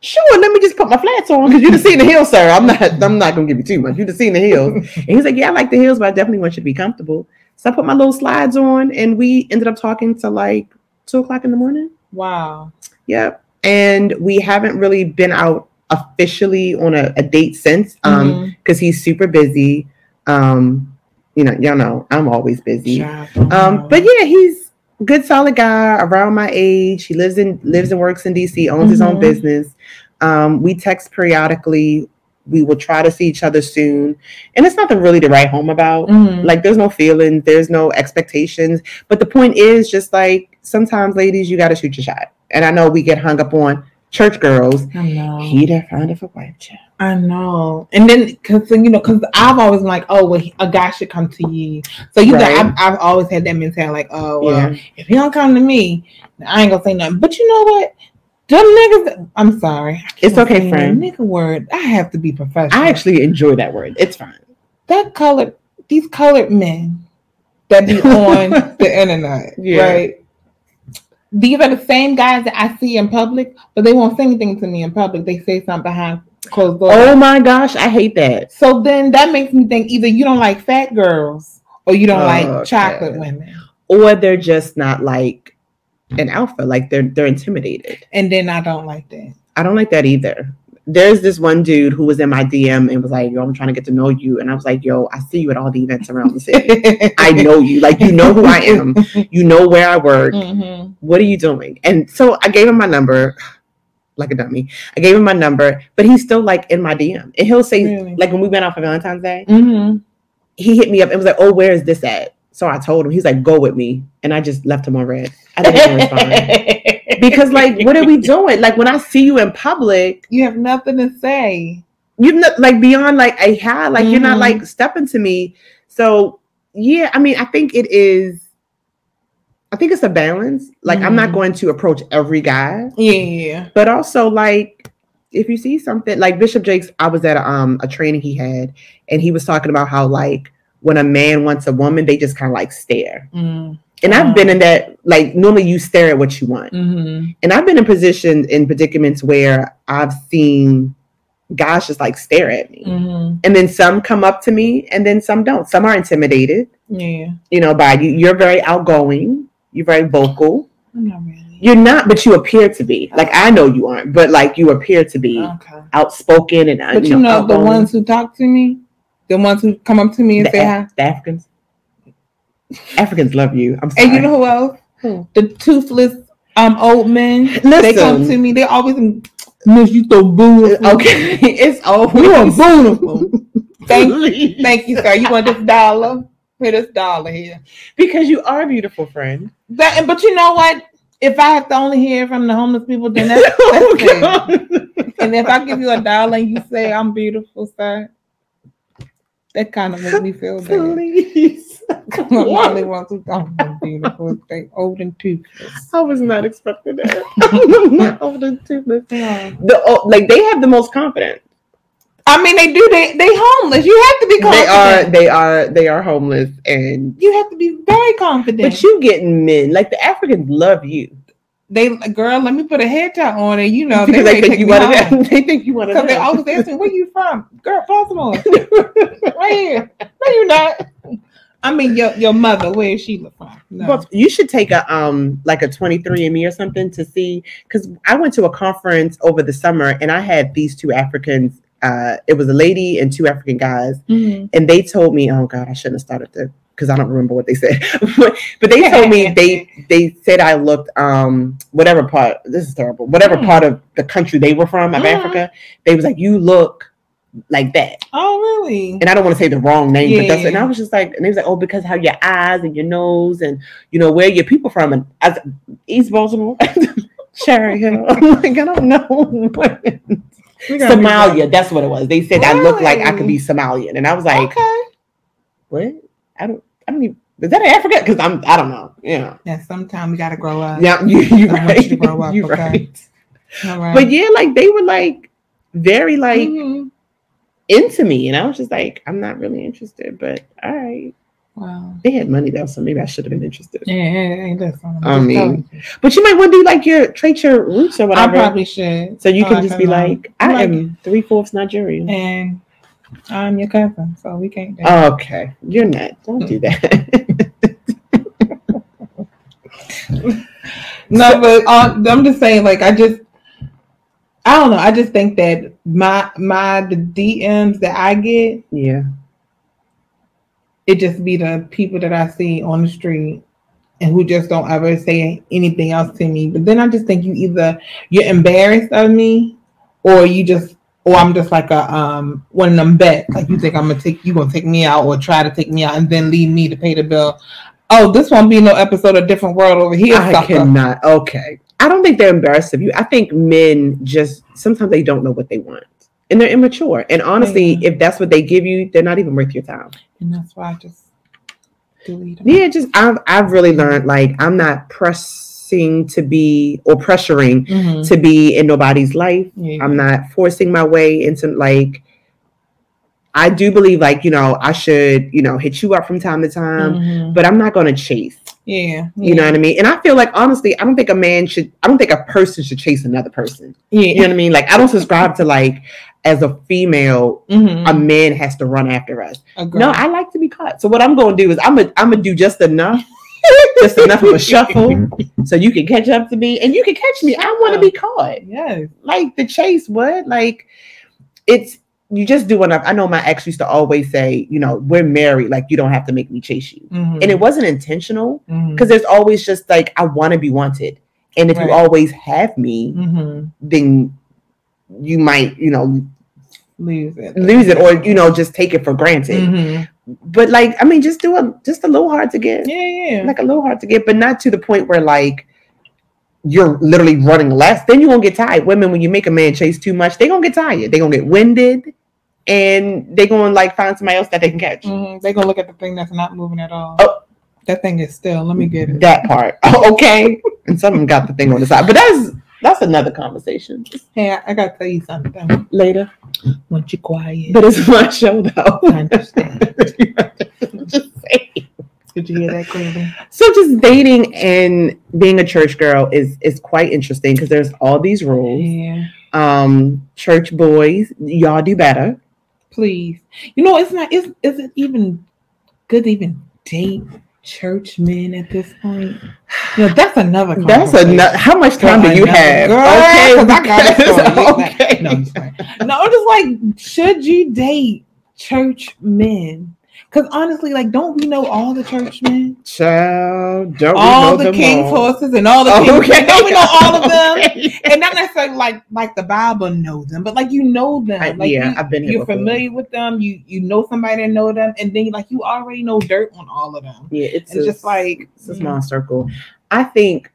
Sure, let me just put my flats on because you just seen the heels, sir. I'm not, I'm not gonna give you too much. You just seen the heels. And he's like, yeah, I like the heels, but I definitely want you to be comfortable. So I put my little slides on, and we ended up talking to like two o'clock in the morning. Wow. Yep. And we haven't really been out officially on a, a date since um because mm-hmm. he's super busy. Um you know, y'all know I'm always busy. Um but yeah, he's a good solid guy around my age. He lives in lives and works in D C, owns mm-hmm. his own business. Um we text periodically. We will try to see each other soon, and it's nothing really to write home about. Mm-hmm. Like, there's no feelings, there's no expectations, but the point is just like, sometimes ladies, you got to shoot your shot. And I know we get hung up on church girls. I know. He done found it for white child. I know. And then, because, you know, because I've always been like, oh, well, a guy should come to you. So, you right. know, I've, I've always had that mentality, like, oh, well, yeah. if he don't come to me, I ain't going to say nothing. But you know what? Them niggas, I'm sorry. It's okay, friend. Nigga word. I have to be professional. I actually enjoy that word. It's fine. That colored, these colored men that be on the internet, yeah. right? These are the same guys that I see in public, but they won't say anything to me in public. They say something behind closed doors. Oh my gosh, I hate that. So then that makes me think either you don't like fat girls or you don't oh, like chocolate okay. women. Or they're just not like an alpha, like they're they're intimidated. And then I don't like that. I don't like that either. There's this one dude who was in my D M and was like, yo, I'm trying to get to know you. And I was like, yo, I see you at all the events around the city. I know you. Like, you know who I am. You know where I work. Mm-hmm. What are you doing? And so I gave him my number, like a dummy. I gave him my number, but he's still like in my D M. And he'll say, really? Like when we went out for Valentine's Day, mm-hmm. he hit me up and was like, oh, where is this at? So I told him. He's like, go with me. And I just left him on red. I didn't respond. Because, like, what are we doing? Like, when I see you in public, you have nothing to say. You've not, like, beyond like a hi, like mm-hmm. you're not like stepping to me. So yeah, I mean, I think it is. I think it's a balance. Like, mm-hmm. I'm not going to approach every guy. Yeah, but also like, if you see something like Bishop Jakes, I was at a, um a training he had, and he was talking about how like when a man wants a woman, they just kind of like stare. Mm. And I've been in that, like, normally you stare at what you want. Mm-hmm. And I've been in positions, in predicaments where I've seen guys just, like, stare at me. Mm-hmm. And then some come up to me, and then some don't. Some are intimidated, yeah. you know, by you. You're very outgoing. You're very vocal. I'm not really. You're not, but you appear to be. Like, I know you aren't, but, like, you appear to be okay. outspoken. And But, you, you know, know the ones who talk to me, the ones who come up to me and the say Af- hi. The Africans. Africans love you. I'm sorry. And you know who else? Hmm. The toothless um old men. Listen. They come to me. They always miss you so beautiful. Okay, it's over. You are beautiful. Thank, thank you, sir. You want this dollar? Put this dollar here because you are beautiful, friend. But but you know what? If I have to only hear from the homeless people, then that's oh, it. And if I give you a dollar and you say I'm beautiful, sir, that kind of makes me feel bad. Please. Come on, Molly wants to talk about beautiful thing. Old and toothless. I was not expecting that. Not old and toothless. No. The oh, like they have the most confidence. I mean, they do. They they homeless. You have to be confident. They are. They are. They are homeless, and you have to be very confident. But you getting men like the Africans love you. They girl, let me put a head tie on and you know they, they, think you wanna, they think you want to. They think you want to. Because they always ask me, "Where you from, girl? Baltimore, right here. No, you're not. I mean, your your mother, where is she from? No. Well, you should take a um like a twenty-three and me or something to see, because I went to a conference over the summer and I had these two Africans. Uh, it was a lady and two African guys, mm-hmm. and they told me, oh God, I shouldn't have started there because I don't remember what they said. but, but they told me they they said I looked um whatever part. This is terrible. Whatever mm. part of the country they were from, of mm. Africa, they was like, you look like that. Oh, really? And I don't want to say the wrong name, yeah. but that's, and I was just like, and they was like, oh, because how your eyes and your nose and you know where your people from, and as East Baltimore, Cherry Hill. I'm like, I don't know. Somalia, that's what it was. They said really? I look like I could be Somalian, and I was like, okay, what? I don't, I don't even. Is that in Africa? Because I'm, I don't know. Yeah. Yeah. Sometimes we gotta grow up. Yeah, you, you right. You grow up. You okay. right. All right. But yeah, like they were like very like mm-hmm. into me, and I was just like, I'm not really interested. But all right. Wow. They had money though, so maybe I should have been interested. Yeah, ain't that something? I mean, but you might want to do like your trace your roots or whatever. I probably should. So you can just be like, I am three fourths Nigerian, and I'm your cousin, so we can't. Do that. Okay, you're not. Don't do that. No, but uh, I'm just saying. Like, I just, I don't know. I just think that my my the D Ms that I get, yeah. It just be the people that I see on the street and who just don't ever say anything else to me. But then I just think you either you're embarrassed of me or you just or I'm just like a um one of them bets. Like you think I'm gonna take you gonna take me out or try to take me out and then leave me to pay the bill. Oh, this won't be no episode of Different World over here. I sucker. Cannot. Okay. I don't think they're embarrassed of you. I think men just sometimes they don't know what they want. And they're immature. And honestly, yeah. if that's what they give you, they're not even worth your time. And that's why I just delete them. Yeah, just I've I've really learned like I'm not pressing to be or pressuring mm-hmm. to be in nobody's life. Yeah. I'm not forcing my way into like. I do believe like you know I should you know hit you up from time to time, mm-hmm. but I'm not gonna chase. Yeah, yeah, you know what I mean. And I feel like honestly, I don't think a man should. I don't think a person should chase another person. Yeah, you know what I mean. Like I don't subscribe to like as a female, mm-hmm. a man has to run after us. Agreed. No, I like to be caught. So what I'm gonna do is I'm gonna I'm gonna do just enough, just enough of a shuffle, so you can catch up to me and you can catch me. I want to be caught. Yeah, like the chase. What like it's. You just do enough. I know my ex used to always say, you know, we're married. Like, you don't have to make me chase you. Mm-hmm. And it wasn't intentional because mm-hmm. there's always just like, I want to be wanted. And if right. you always have me, mm-hmm. then you might, you know, lose it, lose it or, you know, just take it for granted. Mm-hmm. But like, I mean, just do a, just a little hard to get. Yeah, yeah. Like a little hard to get, but not to the point where like, you're literally running less, then you're gonna get tired. Women, when you make a man chase too much, they're gonna get tired. They're gonna get winded and they're gonna like find somebody else that they can catch. Mm-hmm. They're gonna look at the thing that's not moving at all. Oh, that thing is still. Let me get it. That part. Oh, okay. And some of them got the thing on the side. But that's that's another conversation. Hey, I, I gotta tell you something. Later. Once you quiet. But it's my show though. I understand. Just saying. Did you hear that clearly? So just dating and being a church girl is is quite interesting because there's all these rules. Yeah. Um, church boys, y'all do better. Please. You know, it's not it's is it even good to even date church men at this point? You know, that's another that's another how much time girl, do you another, have? Girl, okay, because I got a story. Okay. No, I'm just like, no, I'm just like, should you date church men? Because honestly, like, don't we know all the churchmen? Child, don't all we know the them king's all. Horses and all the oh, okay. Don't we know all of them? Okay. And not necessarily like like the Bible knows them, but like you know them. I, like, yeah, you, I've been here. You're before. Familiar with them. You you know somebody that know them, and then like you already know dirt on all of them. Yeah, it's, it's a, just like it's a small circle. I think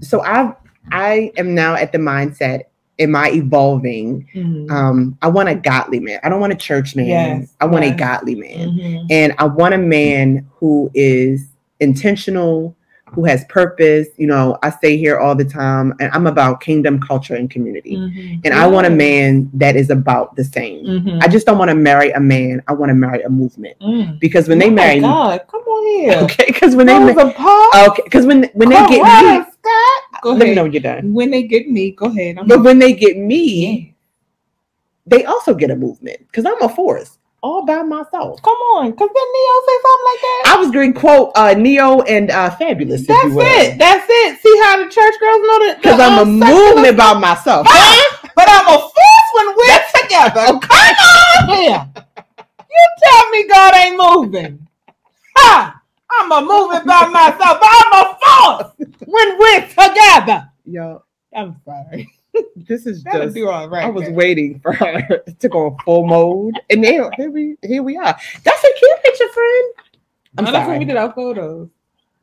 so. I've I am now at the mindset. Am I evolving? Mm-hmm. Um, I want a godly man. I don't want a church man. Yes, I want yes. a godly man. Mm-hmm. And I want a man who is intentional, who has purpose. You know, I stay here all the time and I'm about kingdom, culture, and community. Mm-hmm. And I want a man that is about the same. Mm-hmm. I just don't want to marry a man. I want to marry a movement mm. because when they oh marry, God, come on here. Okay. Cause when that they, ma- okay. Cause when, when they get right, me, go let me know when you're done. When they get me, go ahead. I'm but on. When they get me, yeah. they also get a movement cause I'm a force. all by myself. Come on, because then Neo say something like that. I was going to quote uh, Neo and uh, Fabulous. That's it. That's it. See how the church girls know that? Because I'm a movement by myself. Huh? But I'm a force when we're together. Come on here. You tell me God ain't moving. Ha! I'm a moving by myself. I'm a force when we're together. Yo, I'm sorry. This is That'll just. Right, I was man. waiting for her to go on full mode, and now here we here we are. That's a cute picture, friend. I'm no, sorry. That's when we did our photos.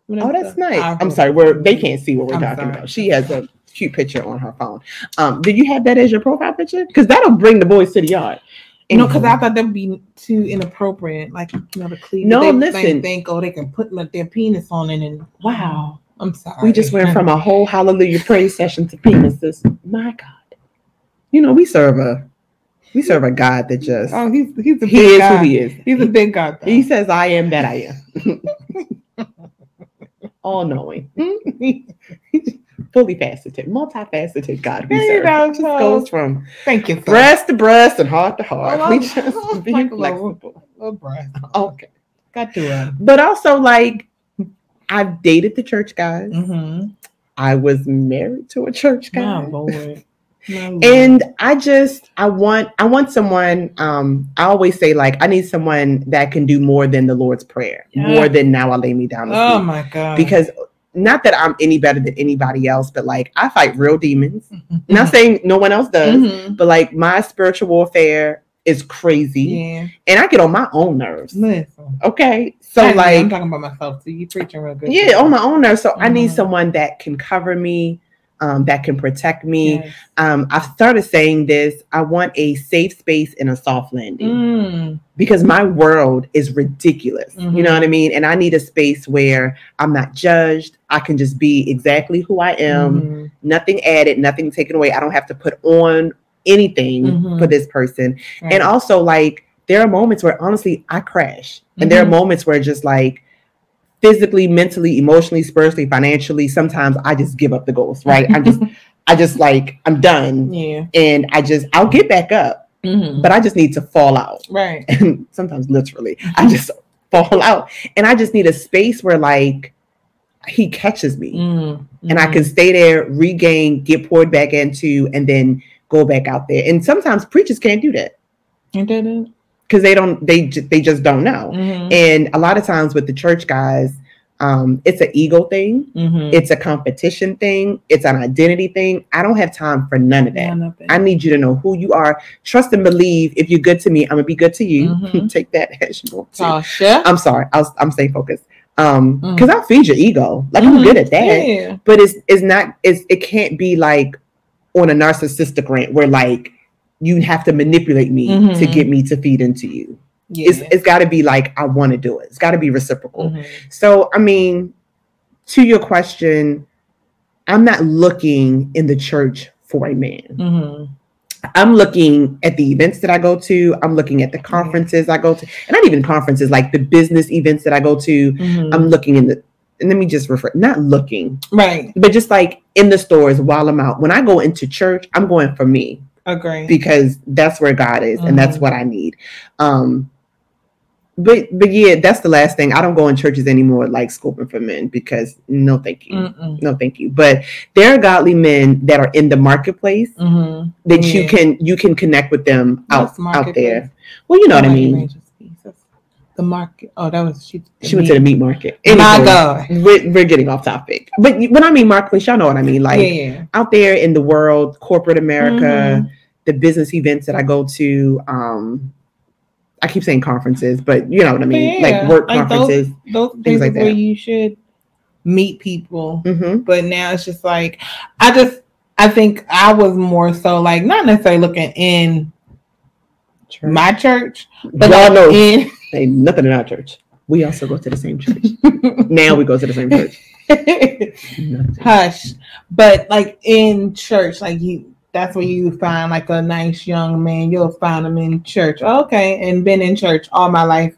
When oh, that's nice. I'm photos. sorry. We're they can't see what we're I'm talking sorry. about. She has a cute picture on her phone. Um, did you have that as your profile picture? Because that'll bring the boys to the yard. You know, because I thought that would be too inappropriate. Like, you know, the cleavage. No, they, listen. They think, oh, they can put like, their penis on it, and wow. I'm sorry. We just went from a whole hallelujah praise session to penises. My God, you know we serve a we serve a God that just oh he's he's a big he is God. who he is. He's a big God. Though. He says, "I am that I am," all knowing, fully faceted, multifaceted God. We serve. It just goes from thank you, sir. breast to breast and heart to heart. Oh, we just oh, be like flexible. A little, a little okay, got to it. But also like. I've dated the church guys. Mm-hmm. I was married to a church guy. My Lord. My Lord. And I just, I want, I want someone, um, I always say like, I need someone that can do more than the Lord's Prayer, yeah. more than now I lay me down. Oh sleep. My God. Because not that I'm any better than anybody else, but like I fight real demons. Mm-hmm. Not saying no one else does, mm-hmm. but like my spiritual warfare is crazy, yeah. and I get on my own nerves. Listen. Okay, so I, like I'm talking about myself. So you preaching real good. Yeah, on my own nerves. So mm-hmm. I need someone that can cover me, um, that can protect me. Yes. Um, I've started saying this. I want a safe space and a soft landing mm. because my world is ridiculous. Mm-hmm. You know what I mean? And I need a space where I'm not judged. I can just be exactly who I am. Mm-hmm. Nothing added. Nothing taken away. I don't have to put on. anything mm-hmm. for this person. Right. And also like there are moments where honestly I crash mm-hmm. and there are moments where just like physically, mentally, emotionally, spiritually, financially, sometimes I just give up the ghost, right? I'm just I just like I'm done. Yeah. And I just I'll get back up. Mm-hmm. But I just need to fall out. Right. And sometimes literally I just fall out. And I just need a space where like he catches me. Mm-hmm. And I can stay there, regain, get poured back into, and then go back out there. And sometimes preachers can't do that. You didn't? Because they don't, they, they just don't know. Mm-hmm. And a lot of times with the church guys, um, it's an ego thing. Mm-hmm. It's a competition thing. It's an identity thing. I don't have time for none of that. Yeah, I need you to know who you are. Trust and believe. If you're good to me, I'm going to be good to you. Mm-hmm. Take that as you want to. Oh, shit. I'm sorry. I'll, I'm staying focused. Um, mm-hmm. Cause I'll feed your ego. Like mm-hmm. I'm good at that, yeah. but it's, it's not, it's, it can't be like, on a narcissistic rant where like you have to manipulate me mm-hmm. to get me to feed into you. Yeah. It's it's gotta be like, I want to do it. It's gotta be reciprocal. Mm-hmm. So, I mean, to your question, I'm not looking in the church for a man. Mm-hmm. I'm looking at the events that I go to. I'm looking at the conferences mm-hmm. I go to, and not even conferences, like the business events that I go to. Mm-hmm. I'm looking in the, and let me just refer, not looking, right? But just like in the stores while I'm out. When I go into church, I'm going for me. Agree. Because that's where God is mm-hmm. and that's what I need. Um, but but yeah, that's the last thing. I don't go in churches anymore like scoping for men because no thank you. Mm-mm. No thank you. But there are godly men that are in the marketplace mm-hmm. that yeah. you can you can connect with them out, out there. Well, you know the what I mean. Ranges. The market. Oh, that was she. She meat. went to the meat market. Anyway, My God, we're, we're getting off topic. But when I mean marketplace, y'all know what I mean. Like yeah. out there in the world, corporate America, mm-hmm. the business events that I go to. Um, I keep saying conferences, but you know what I mean, yeah. like work like conferences, those, those things like that. Where you should meet people. Mm-hmm. But now it's just like I just I think I was more so like not necessarily looking in church. my church, but y'all know. in. Ain't nothing in our church. We also go to the same church. Now we go to the same church. Hush. But like in church, like you, that's where you find like a nice young man. You'll find him in church. Okay. And been in church all my life.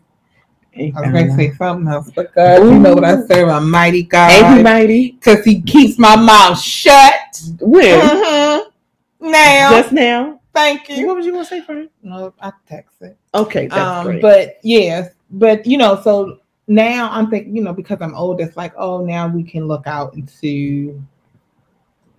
Ain't I was going to say something else. But God, Ooh. you know what I serve? A mighty God. Ain't he mighty? Because he keeps my mouth shut. Where? Mm-hmm. Now. Just now. Thank you. What was you gonna say first? No, I texted. Okay, that's um, great. But yes, but you know, so now I'm thinking, you know, because I'm old, it's like, oh, now we can look out into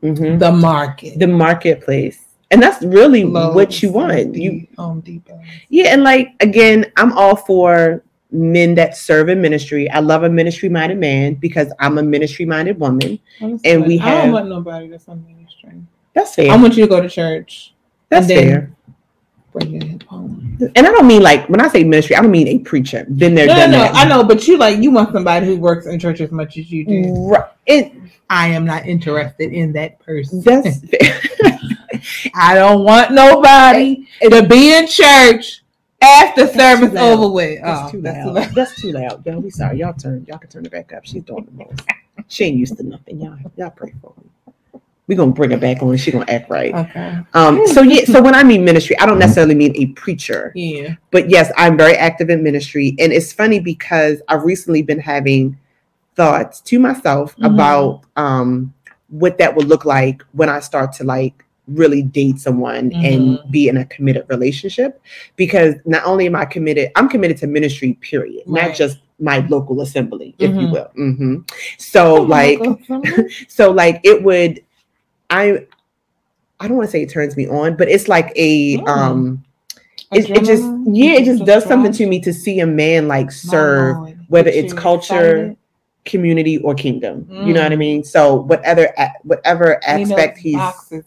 mm-hmm. the market, the marketplace. And that's really Lowe's, what you want. You Home Depot. Yeah, and like again, I'm all for men that serve in ministry. I love a ministry-minded man because I'm a ministry-minded woman, I'm and sorry. we have. I don't want nobody that's on ministry. That's fair. I want you to go to church. That's fair. Bring it home. And I don't mean like when I say ministry, I don't mean a preacher. Been there, no, done no, that. No, I know, but you like you want somebody who works in church as much as you do. Right. It, I am not interested in that person. That's fair. I don't want nobody to be in church after service over with. That's too loud. That's too loud. Y'all, we sorry. Y'all turn. Y'all can turn it back up. She's doing the most. She ain't used to nothing. Y'all, y'all pray for her. We're gonna bring her back on. She's gonna act right. Okay. Um. So yeah. So when I mean ministry, I don't necessarily mean a preacher. Yeah. But yes, I'm very active in ministry, and it's funny because I've recently been having thoughts to myself mm-hmm. about um what that would look like when I start to like. really date someone mm-hmm. and be in a committed relationship, because not only am I committed, I'm committed to ministry, period, right. not just my local assembly, mm-hmm. if you will. Mm-hmm. So oh, like, so like it would, I, I don't want to say it turns me on, but it's like a, mm. um, it, it just, yeah, it just, just does something to me to see a man like serve, wow. whether it's culture, excited? community, or kingdom, mm. you know what I mean? So whatever, whatever aspect he he's, boxes.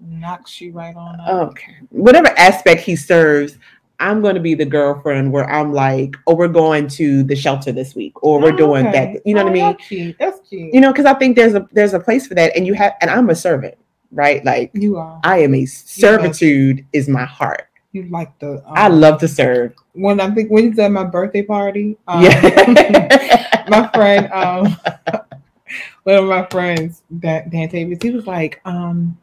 knocks you right on up. Okay. Whatever aspect he serves, I'm going to be the girlfriend where I'm like, oh, we're going to the shelter this week, or we're oh, doing okay. that. You know oh, what I mean? That's cute. That's cute. You know, because I think there's a there's a place for that, and you have, and I'm a servant, right? Like you are. I am a servitude is my heart. You like the. Um, I love to serve. When I think when he's at my birthday party, um, yeah. my friend, um, one of my friends, Dan Davis, he was like, um.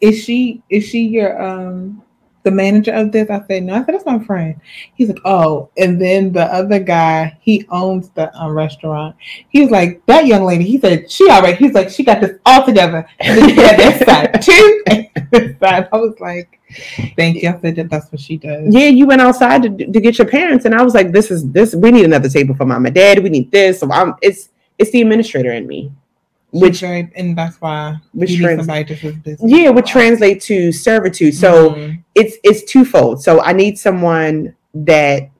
Is she is she your um the manager of this? I said no. I said that's my friend. He's like oh, and then the other guy he owns the um, restaurant. He was like that young lady. He said she already. He's like she got this all together. And then she had this side too. And this side. I was like, thank you. I said that that's what she does. Yeah, you went outside to to get your parents, and I was like, this is this. We need another table for mom and dad. We need this. So I'm it's it's the administrator in me. Which very, and that's why which trans- yeah would translate to servitude. So mm-hmm. it's it's twofold. So I need someone that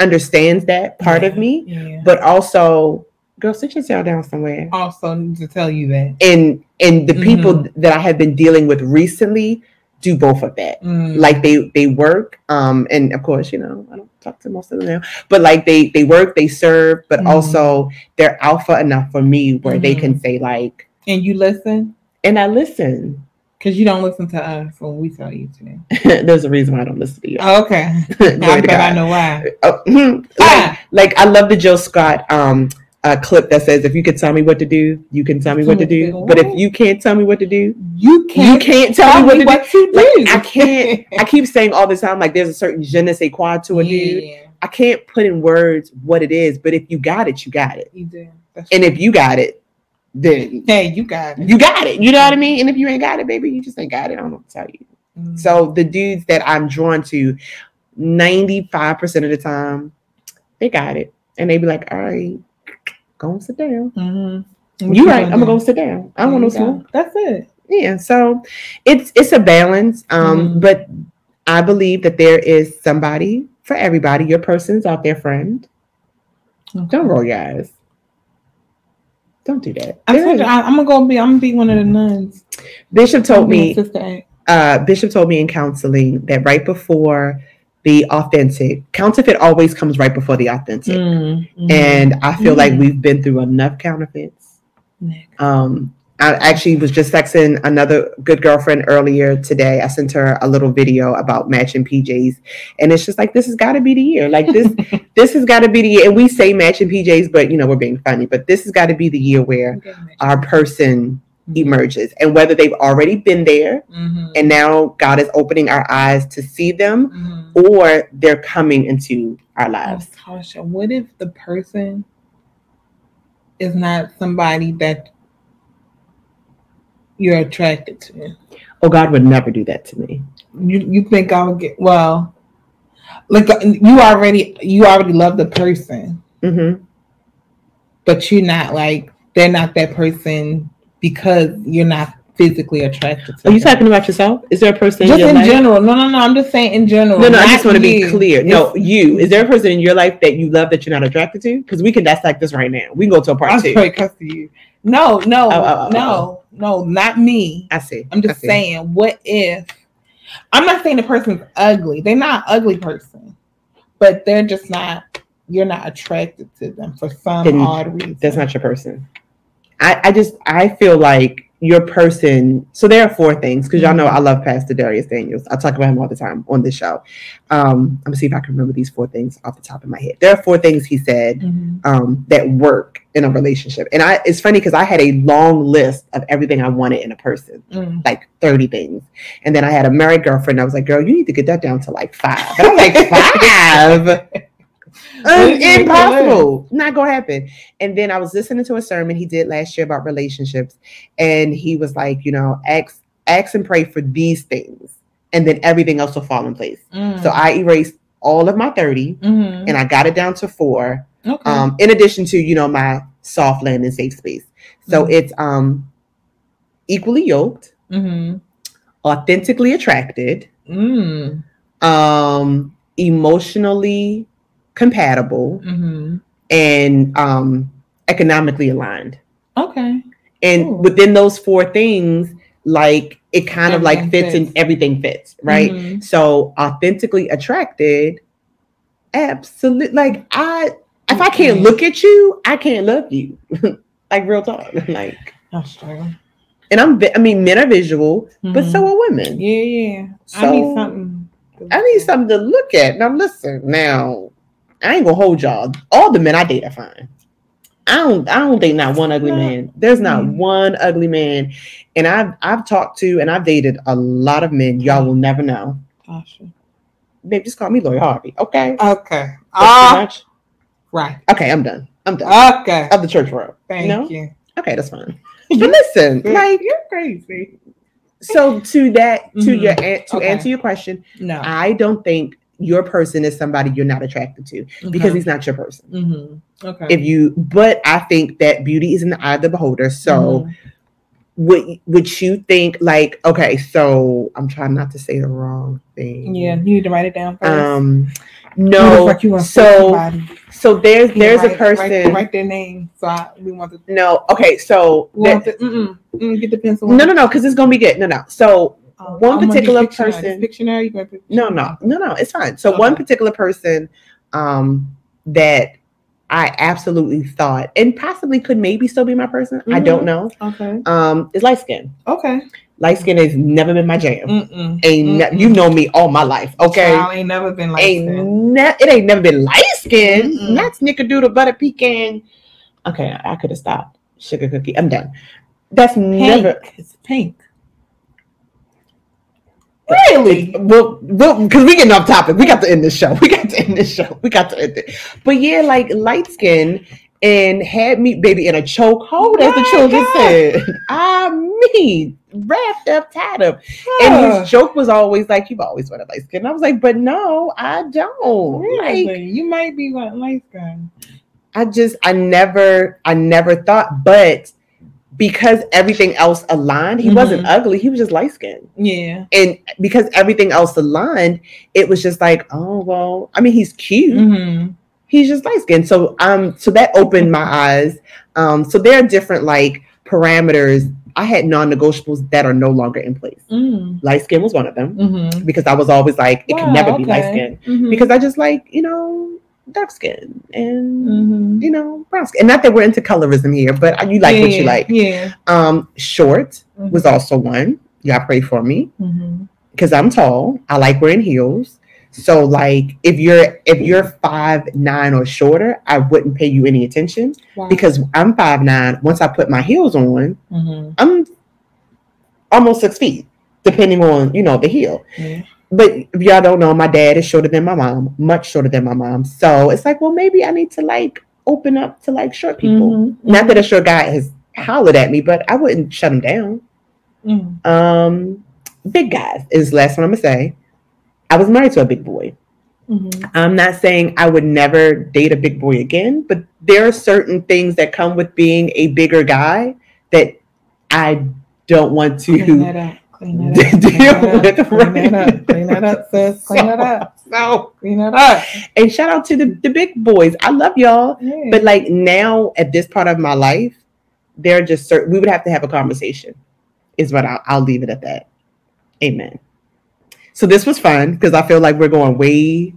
understands that part yeah, of me, yeah. but also, girl, sit yourself down somewhere. Also need to tell you that. And and the mm-hmm. people that I have been dealing with recently do both of that. Mm-hmm. Like they they work, um, and of course, you know, I don't talk to most of them now, but like they they work, they serve, but mm-hmm. also they're alpha enough for me where mm-hmm. they can say like, and you listen, and I listen, because you don't listen to us when we tell you to. There's a reason why I don't listen to you. Oh, okay, I bet I know why. Oh, mm-hmm. ah! like, like I love the Joe Scott um uh, clip that says, "If you could tell me what to do, you can tell me what to do, but if you can't tell me what to do, you can't you can't tell, tell me what, me to, what do. to do." Like, I can't. I keep saying all the time, like there's a certain je ne sais quoi to a yeah. dude. I can't put in words what it is, but if you got it, you got it. You do. That's and true. If you got it, then hey, you got it. You got it. You know what I mean? And if you ain't got it, baby, you just ain't got it. I don't know what to tell you. Mm-hmm. So the dudes that I'm drawn to, ninety-five percent of the time, they got it, and they be like, "All right, go and sit down." Mm-hmm. You right? I'm gonna go sit down. I don't want no smoke. That's it. Yeah. So it's it's a balance, um, mm-hmm. but I believe that there is somebody for everybody. Your person's out there, friend. Okay. Don't roll your eyes. Don't do that. I told you, I, I'm gonna go be. I'm gonna be one of the nuns. Bishop told me. Uh, Bishop told me in counseling that right before the authentic, counterfeit always comes right before the authentic, mm-hmm. and I feel mm-hmm. like we've been through enough counterfeits. Mm-hmm. Um, I actually was just texting another good girlfriend earlier today. I sent her a little video about matching P Js, and it's just like, this has got to be the year. Like this, this has got to be the year. And we say matching P Js, but you know, we're being funny, but this has got to be the year where okay, our person mm-hmm. emerges, and whether they've already been there mm-hmm. and now God is opening our eyes to see them mm-hmm. or they're coming into our lives. Oh, Tasha, what if the person is not somebody that you're attracted to? oh, God would never do that to me. You you think I would get, well, like you already, you already love the person. Mm-hmm. But you're not like, they're not that person because you're not physically attracted to. Are you talking about yourself? Is there a person just in your in life? General? No, no, no. I'm just saying in general. No, no. I just want to be clear. It's, no, you. Is there a person in your life that you love that you're not attracted to? Because we can dissect this right now. We can go to a part I'm two. Straight cuss to you. No, no, oh, oh, oh, no, no. Not me. I see. I'm just see. saying. What if? I'm not saying the person's ugly. They're not an ugly person, but they're just not. You're not attracted to them for some then odd reason. That's not your person. I, I just, I feel like your person, so there are four things, because y'all know I love Pastor Darius Daniels. I talk about him all the time on this show. Um, I'm going to see if I can remember these four things off the top of my head. There are four things he said mm-hmm. um, that work in a relationship. And I, it's funny because I had a long list of everything I wanted in a person, mm. like thirty things. And then I had a married girlfriend. I was like, girl, you need to get that down to like five. And I'm like, five? Um, impossible. Not gonna happen. And then I was listening to a sermon he did last year about relationships, and he was like, you know, ask, ask and pray for these things, and then everything else will fall in place. Mm. So I erased all of my thirty, mm-hmm. and I got it down to four. Okay. Um, in addition to, you know, my soft land and safe space. So mm-hmm. it's um equally yoked, mm-hmm. authentically attracted, mm. um, emotionally compatible, mm-hmm. and um, economically aligned. Okay. And Ooh. Within those four things, like it kind everything of like fits, fits and everything fits, right? Mm-hmm. So authentically attracted, absolutely. Like I, if okay. I can't look at you, I can't love you. Like real talk. Like that's true. And I'm, I mean, men are visual, mm-hmm. but so are women. Yeah, yeah. So I need something. I need something to look at. Now listen, now. I ain't gonna hold y'all. All the men I date are fine. I don't. I don't date not one ugly man. There's not mm. one ugly man, and I've I've talked to and I've dated a lot of men. Y'all will never know. Gosh, babe, just call me Lori Harvey. Okay. Okay. Uh, right. Okay. I'm done. I'm done. Okay. Of the church world. Thank you. Know? you. Okay, that's fine. But listen, like you're crazy. So to that, to mm-hmm. your to okay. answer your question, no, I don't think. Your person is somebody you're not attracted to okay. because he's not your person. Mm-hmm. Okay. If you, but I think that beauty is in the eye of the beholder. So, mm-hmm. would would you think like okay? So I'm trying not to say the wrong thing. Yeah, you need to write it down first. Um, no. Like you want so so there's there's write, a person write, write their name. So I, we want to no. Okay, so that, to, mm-mm, mm, get the pencil. No, no, no, because it's gonna be good. No, no. So. Um, one I'm particular person Pictionary. Pictionary. no no no no it's fine so okay. one particular person um that I absolutely thought and possibly could maybe still be my person mm-hmm. I don't know okay um is light skin okay light skin has never been my jam Mm-mm. ain't ne- Mm-mm. you know me all my life okay Child ain't never been light skin ne- it ain't never been light skin Mm-mm. Not snickerdoodle butter pecan okay I could have stopped sugar cookie I'm done that's pink. Never it's pink Really? Well, well, because we getting off topic. We got to end this show. We got to end this show. We got to end it. But yeah, like light skin and had me, baby, in a chokehold, as the children God. said. I mean, wrapped up, tied up. Huh. And his joke was always like, "You've always wanted light skin." I was like, "But no, I don't." Really? Like, you might be wanting light skin. I just, I never, I never thought, but. Because everything else aligned, he mm-hmm. wasn't ugly. He was just light skinned. Yeah. And because everything else aligned, it was just like, oh, well, I mean, he's cute. Mm-hmm. He's just light skinned. So um, so that opened my eyes. Um, so there are different like parameters. I had non-negotiables that are no longer in place. Mm. Light skin was one of them mm-hmm. because I was always like, it wow, can never okay. be light skinned mm-hmm. because I just like, you know, dark skin and mm-hmm. you know brown skin, and not that we're into colorism here, but you like yeah, what you like. Yeah. Um, short mm-hmm. was also one. Y'all pray for me because mm-hmm. I'm tall. I like wearing heels. So like, if you're if you're five nine or shorter, I wouldn't pay you any attention wow. because I'm five nine. Once I put my heels on, mm-hmm. I'm almost six feet, depending on you know the heel. Yeah. But if y'all don't know, my dad is shorter than my mom, much shorter than my mom. So it's like, well, maybe I need to like open up to like short people. Mm-hmm. Not that a short guy has hollered at me, but I wouldn't shut him down. Mm-hmm. Um, big guys is the last one I'm gonna say. I was married to a big boy. Mm-hmm. I'm not saying I would never date a big boy again, but there are certain things that come with being a bigger guy that I don't want to clean that up. Clean that up. Clean that up. Clean that up. Clean that up, sis. Clean that up. No, clean that up. And shout out to the, the big boys. I love y'all. Yeah. But like now at this part of my life, there are just certain, we would have to have a conversation is what I'll, I'll leave it at that. Amen. So this was fun because I feel like we're going way.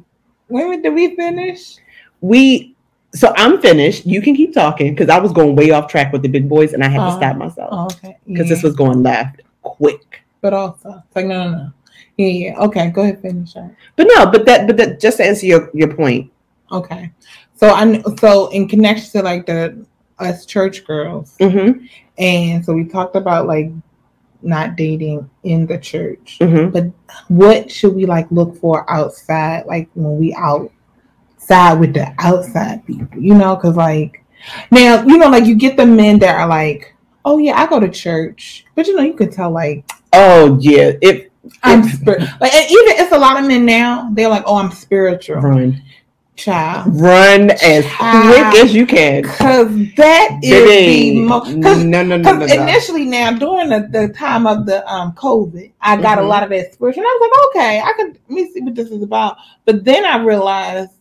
When did we finish? We, so I'm finished. You can keep talking because I was going way off track with the big boys and I had uh, to stop myself. Oh, okay. Because yeah. This was going left quick. But also, like, no, no, no. Yeah, yeah. Okay, go ahead, finish that. But no, but that, but that, just to answer your, your point. Okay. So I, so in connection to like the, us church girls. Mm-hmm. And so we talked about like, not dating in the church, mm-hmm. but what should we like look for outside, like when we outside with the outside people, you know? Because like now, you know, like you get the men that are like, oh yeah, I go to church, but you know, you could tell like, oh yeah, it, I'm spir- like and even it's a lot of men now, they're like, oh, I'm spiritual. Run, child, run as child. Quick as you can, because that is Dang. the most. Because no, no, no, no, initially, no. now during the, the time of the um COVID, I got mm-hmm. a lot of that spiritual. And I was like, okay, I could let me see what this is about. But then I realized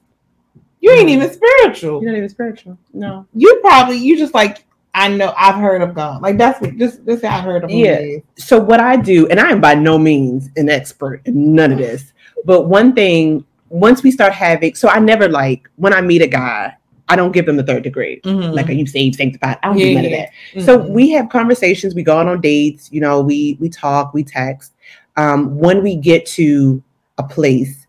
you ain't mm-hmm. even spiritual. You're not even spiritual. No, you probably you just like I know I've heard of God. Like that's what this this I heard of. Yeah. Is. So what I do, and I am by no means an expert in none of this, but one thing. Once we start having, so I never like, when I meet a guy, I don't give them the third degree. Mm-hmm. Like, are you saved, sanctified? I don't yeah, do none yeah. of that. Mm-hmm. So we have conversations, we go out on dates, you know, we we talk, we text. Um, when we get to a place,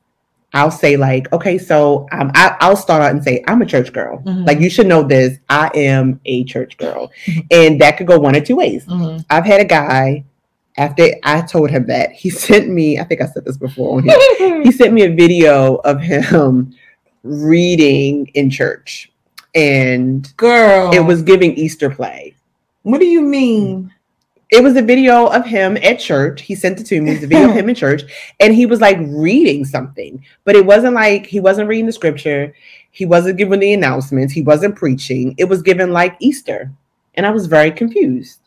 I'll say like, okay, so um, I, I'll start out and say, I'm a church girl. Mm-hmm. Like, you should know this, I am a church girl. And that could go one or two ways. Mm-hmm. I've had a guy, after I told him that, he sent me, I think I said this before on here, he sent me a video of him reading in church. And girl, it was giving Easter play. What do you mean? It was a video of him at church. He sent it to me. It was a video of him in church. And he was like reading something. But it wasn't like, he wasn't reading the scripture. He wasn't giving the announcements. He wasn't preaching. It was given like Easter. And I was very confused.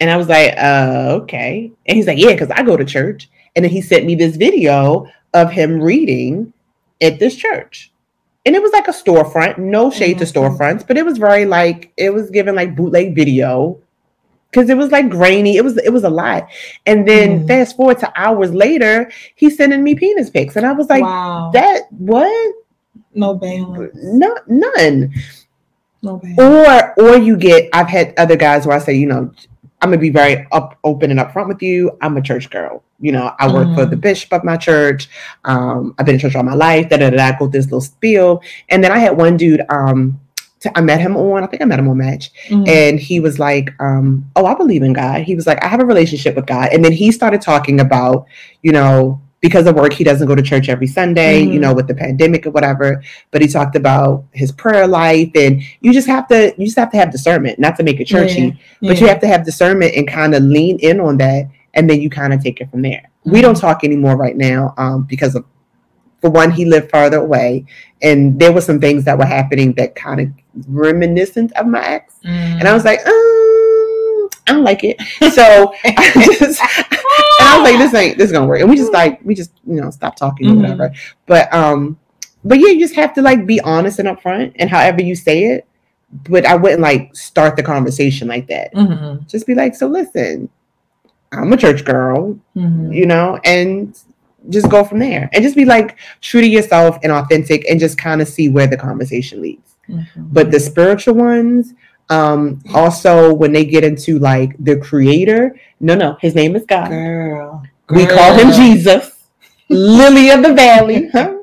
And I was like, uh, okay. And he's like, yeah, because I go to church. And then he sent me this video of him reading at this church. And it was like a storefront, no shade mm-hmm. to storefronts, but it was very like, it was given like bootleg video because it was like grainy. It was it was a lot. And then mm. fast forward to hours later, he's sending me penis pics. And I was like, wow. that, what? No balance. No, none. No balance. Or, or you get, I've had other guys where I say, you know, I'm going to be very up, open and upfront with you. I'm a church girl. You know, I work mm. for the bishop of my church. Um, I've been in church all my life. Da, da, da, I go this little spiel. And then I had one dude, um, to, I met him on, I think I met him on Match. Mm. And he was like, um, oh, I believe in God. He was like, I have a relationship with God. And then he started talking about, you know, because of work, he doesn't go to church every Sunday, mm-hmm. you know, with the pandemic or whatever. But he talked about his prayer life, and you just have to, you just have to have discernment, not to make it churchy, yeah. but yeah. you have to have discernment and kind of lean in on that. And then you kind of take it from there. Mm-hmm. We don't talk anymore right now um, because of, for one, he lived farther away, and there were some things that were happening that kind of reminiscent of my ex. Mm-hmm. And I was like, um, I don't like it. So I just, and I was like, this ain't, this is gonna work. And we just like, we just, you know, stop talking mm-hmm. or whatever. But, um, but yeah, you just have to like be honest and upfront and however you say it. But I wouldn't like start the conversation like that. Mm-hmm. Just be like, so listen, I'm a church girl, mm-hmm. you know, and just go from there and just be like true to yourself and authentic and just kind of see where the conversation leads. Mm-hmm. But the spiritual ones, Um, also when they get into like the creator, no, no, his name is God. Girl, girl. We call him Jesus, Lily of the Valley. Huh?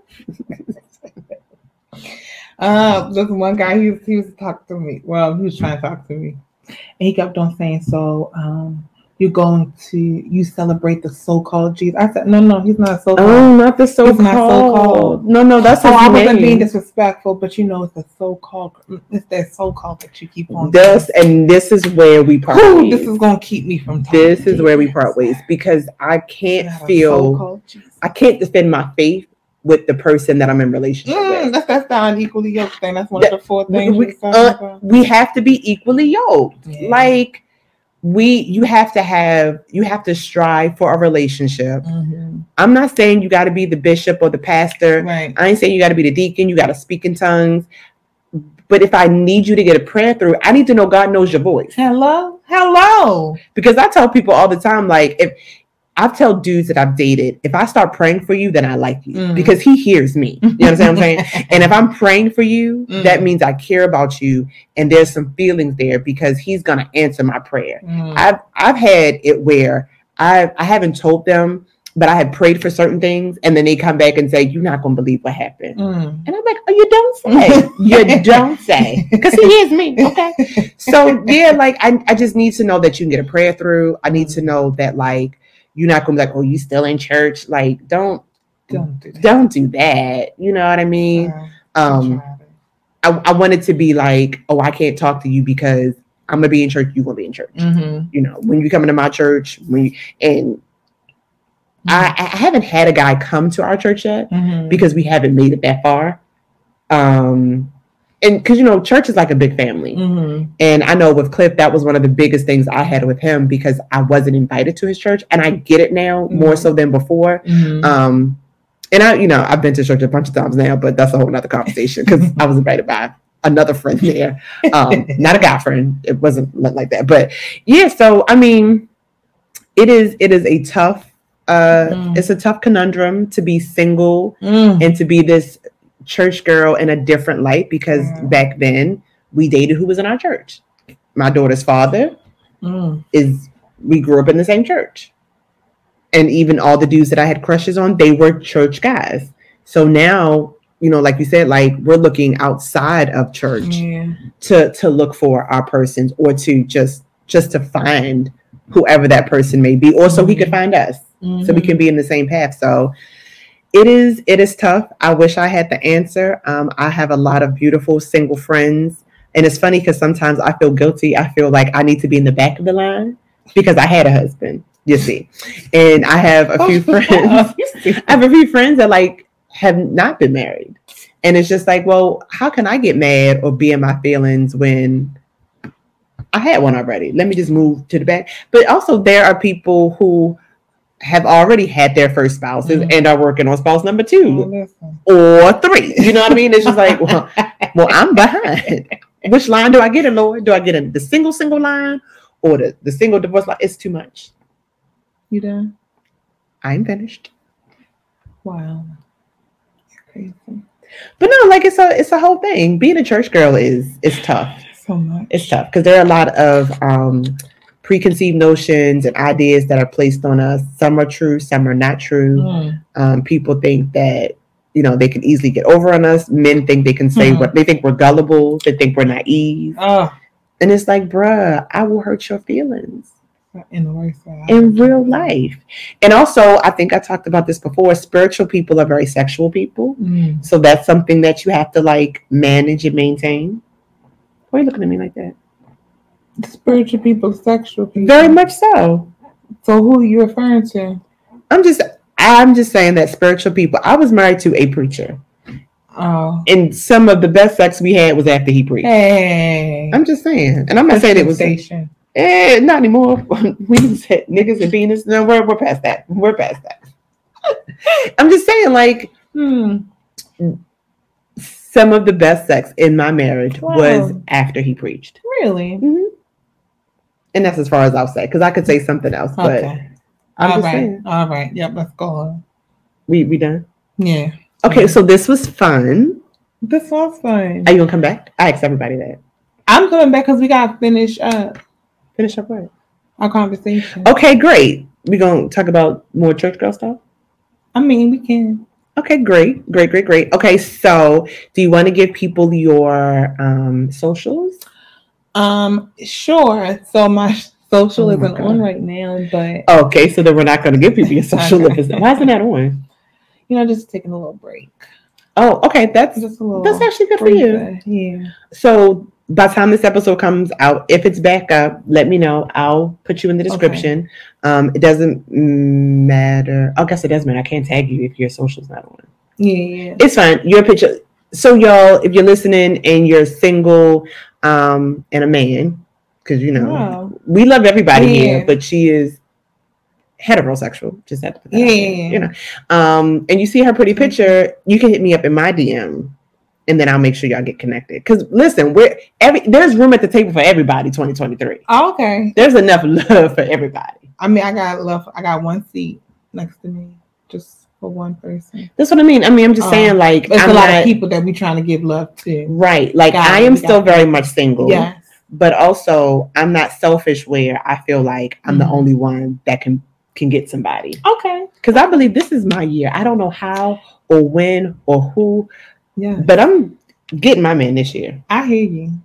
Uh, look, one guy, he was, he was talking to me. Well, he was trying to talk to me and he kept on saying, so, um, you're going to, you celebrate the so-called Jesus. I said, no, no, he's not so-called. Oh, not the so-called. He's not so-called. No, no, that's his name. Oh, I wasn't being disrespectful, but you know, it's the so-called, it's that so-called that you keep on. This, and this is where we part Ooh, ways. This is going to keep me from talking. This is where we part ways, because I can't feel, I can't defend my faith with the person that I'm in relationship mm, with. That's, that's the unequally yoked thing. That's one that, of the four things. We, uh, we have to be equally yoked. Yeah. Like, we, you have to have, you have to strive for a relationship. Mm-hmm. I'm not saying you got to be the bishop or the pastor. Right. I ain't saying you got to be the deacon. You got to speak in tongues. But if I need you to get a prayer through, I need to know God knows your voice. Hello? Hello? Because I tell people all the time, like, if, I tell dudes that I've dated, if I start praying for you, then I like you mm. because he hears me. You know what I'm saying? And if I'm praying for you, mm. that means I care about you. And there's some feelings there because he's going to answer my prayer. Mm. I've, I've had it where I I haven't told them, but I had prayed for certain things. And then they come back and say, you're not going to believe what happened. Mm. And I'm like, oh, you don't say. You don't say. Because he hears me. Okay. So yeah, like, I, I just need to know that you can get a prayer through. I need to know that, like, you're not going to be like, oh, you still in church? Like, don't, don't do that. Don't do that. You know what I mean? Yeah, um, I, I want it to be like, oh, I can't talk to you because I'm going to be in church. You're going to be in church. Mm-hmm. You know, when you come into my church, when you, and mm-hmm. I, I haven't had a guy come to our church yet mm-hmm. because we haven't made it that far. Um, and because, you know, church is like a big family. Mm-hmm. And I know with Cliff, that was one of the biggest things I had with him because I wasn't invited to his church. And I get it now mm-hmm. more so than before. Mm-hmm. Um, and I, you know, I've been to church a bunch of times now, but that's a whole nother conversation because I was invited by another friend there. Um, not a guy friend. It wasn't like that. But yeah, so, I mean, it is, it is a tough, uh, mm. it's a tough conundrum to be single mm. and to be this church girl in a different light, because mm. back then we dated who was in our church. My daughter's father mm. is, we grew up in the same church, and even all the dudes that I had crushes on, they were church guys. So now, you know, like you said, like, we're looking outside of church yeah. to to look for our persons, or to just just to find whoever that person may be, or so mm-hmm. he could find us mm-hmm. so we can be in the same path. So It is it is tough. I wish I had the answer. Um, I have a lot of beautiful single friends. And it's funny because sometimes I feel guilty. I feel like I need to be in the back of the line because I had a husband, you see. And I have a few friends. I have a few friends that, like, have not been married. And it's just like, well, how can I get mad or be in my feelings when I had one already? Let me just move to the back. But also there are people who have already had their first spouses mm-hmm. and are working on spouse number two oh, or three. You know what I mean? It's just like, well, well, I'm behind. Which line do I get in, Lord? Do I get in the single, single line or the, the single divorce line? It's too much. You done? I'm finished. Wow. That's crazy. But no, like, it's a, it's a whole thing. Being a church girl is, it's tough. So much. It's tough. Because there are a lot of, um, preconceived notions and ideas that are placed on us. Some are true, some are not true. Mm. Um, people think that, you know, they can easily get over on us. Men think they can say mm. what they think. We're gullible. They think we're naive. Oh. And it's like, bruh, I will hurt your feelings in, worse, in real life. And also, I think I talked about this before. Spiritual people are very sexual people. Mm. So that's something that you have to, like, manage and maintain. Why are you looking at me like that? Spiritual people, sexual people. Very much so. So who are you referring to? I'm just I'm just saying that spiritual people. I was married to a preacher. Oh. And some of the best sex we had was after he preached. Hey. I'm just saying. And I'm not saying it was station. Eh, not anymore. We said niggas and penis. No, we're we're past that. We're past that. I'm just saying, like, hmm. some of the best sex in my marriage wow. was after he preached. Really? Mm-hmm. And that's as far as I'll say, because I could say something else. But okay. I'm all right. Saying. All right. Yep. Let's go on. We we done? Yeah. Okay. Yeah. So this was fun. This was fun. Are you gonna come back? I asked everybody that. I'm coming back because we gotta finish up. Finish up what? Our conversation. Okay. Great. We gonna talk about more church girl stuff. I mean, we can. Okay. Great. Great. Great. Great. Okay. So, do you want to give people your um, socials? Um, sure. So my, Social oh isn't on right now, but okay, so then we're not going to give people your social living. Why isn't that on? You know, just taking a little break. Oh, okay, that's just a little that's actually good breather. For you. Yeah. So by the time this episode comes out, if it's back up, let me know. I'll put you in the description. Okay. Um, it doesn't matter. I guess it does matter. I can't tag you if your social's not on. Yeah, it's fine. Your picture. So y'all, if you're listening and you're single, um, and a man. Because, you know, wow. we love everybody yeah. here, but she is heterosexual. Just have to put that yeah. out there, you know. Um, and you see her pretty picture, you can hit me up in my D M, and then I'll make sure y'all get connected. Because, listen, we're every there's room at the table for everybody twenty twenty-three. Oh, okay. There's enough love for everybody. I mean, I got love. I got one seat next to me just for one person. That's what I mean. I mean, I'm just um, saying, like. There's I'm a lot not, of people that we're trying to give love to. Right. Like, got I am still them. very much single. Yeah. But also, I'm not selfish where I feel like I'm the only one that can, can get somebody. Okay. Because I believe this is my year. I don't know how or when or who. Yeah. But I'm getting my man this year. I hear you.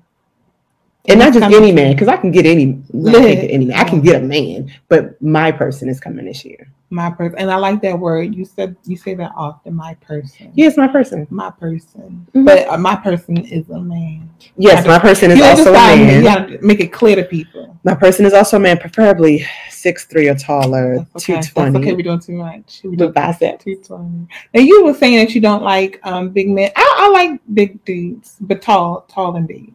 And, and not just any man, because I can get any, I can get any man. I can get a man, but my person is coming this year. My person. And I like that word. You said you say that often, my person. Yes, my person. My person. Mm-hmm. But uh, my person is a man. Yes, my person is also a man. You gotta make it clear to people. My person is also a man, preferably six three or taller, that's okay. two twenty. That's okay, we're doing too much. We the bicep. two twenty. Now, you were saying that you don't like um, big men. I, I like big dudes, but tall, tall and big.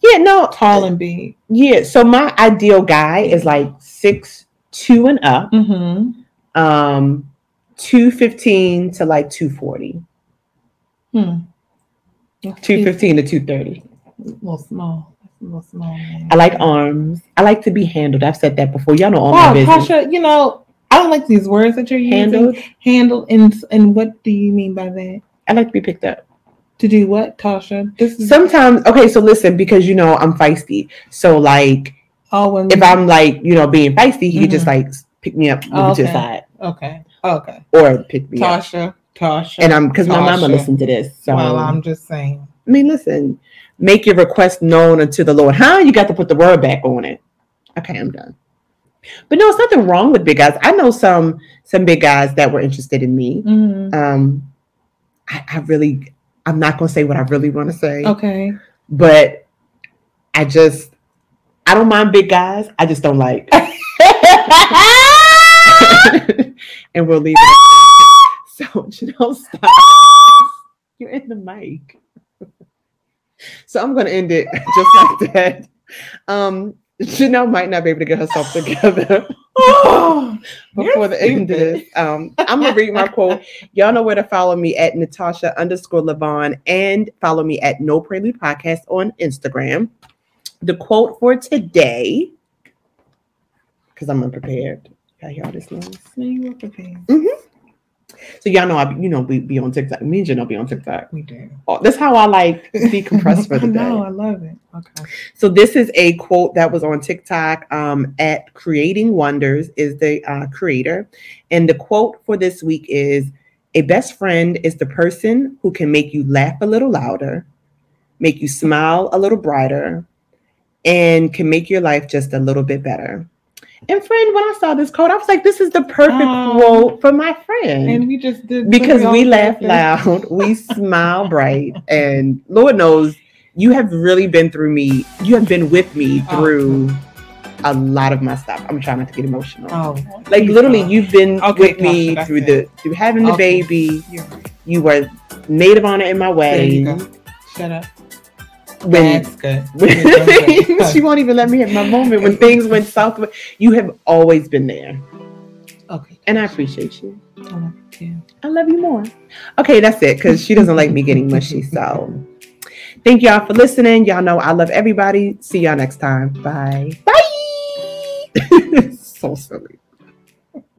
Yeah, no. Tall and big. Yeah, so my ideal guy is like six two and up. Mm-hmm. Um, two fifteen to like two forty. Hmm. two fifteen to two thirty. A little small. A little small. Man. I like arms. I like to be handled. I've said that before. Y'all know all wow, my business. Tasha, you know, I don't like these words that you're handled. using. Handled. And, and what do you mean by that? I like to be picked up. To do what, Tasha? This is- Sometimes, okay, so listen, because, you know, I'm feisty. So, like, oh, when we- if I'm, like, you know, being feisty, he mm-hmm. just, like, pick me up, move oh, okay. to the side. Okay. Okay. Or pick me Tasha, up. Tasha, Tasha. And I'm, because my mama listened to this. So. Well, I'm just saying. I mean, listen, make your request known unto the Lord. Huh? You got to put the word back on it. Okay, I'm done. But no, it's nothing wrong with big guys. I know some some big guys that were interested in me. Mm-hmm. Um, I, I really, I'm not going to say what I really want to say. Okay. But I just, I don't mind big guys. I just don't like. And we'll leave it. So Janelle, stop. You're in the mic. So I'm going to end it just like that. Um, Janelle might not be able to get herself together oh, before the end of this. Um, I'm going to read my quote. Y'all know where to follow me at Natasha underscore Lavon and follow me at No Prelude Podcast on Instagram. The quote for today, because I'm unprepared. I hear all this noise. No, you were prepared. Mm-hmm. So y'all know I, you know, we be on TikTok. Me and Janelle be on TikTok. We do. Oh, that's how I like decompress for the day. No, I love it. Okay. So this is a quote that was on TikTok. Um, at Creating Wonders is the uh, creator, and the quote for this week is: "A best friend is the person who can make you laugh a little louder, make you smile a little brighter, and can make your life just a little bit better." And friend, when I saw this quote, I was like, this is the perfect um, quote for my friend. And we just did. Because we laugh loud, we smile bright, and Lord knows you have really been through me. You have been with me through oh. a lot of my stuff. I'm trying not to get emotional. Oh, like literally are. You've been okay, with me gosh, through the through having okay. the baby. You're right. You were maid of honor in my wedding. There you go. Shut up. When, That's good. When things, she won't even let me have my moment. When things went south, you have always been there. Okay. And I appreciate you. I love you too. I love you more. Okay, that's it, because she doesn't like me getting mushy. So thank y'all for listening. Y'all know I love everybody. See y'all next time. Bye. Bye. So silly.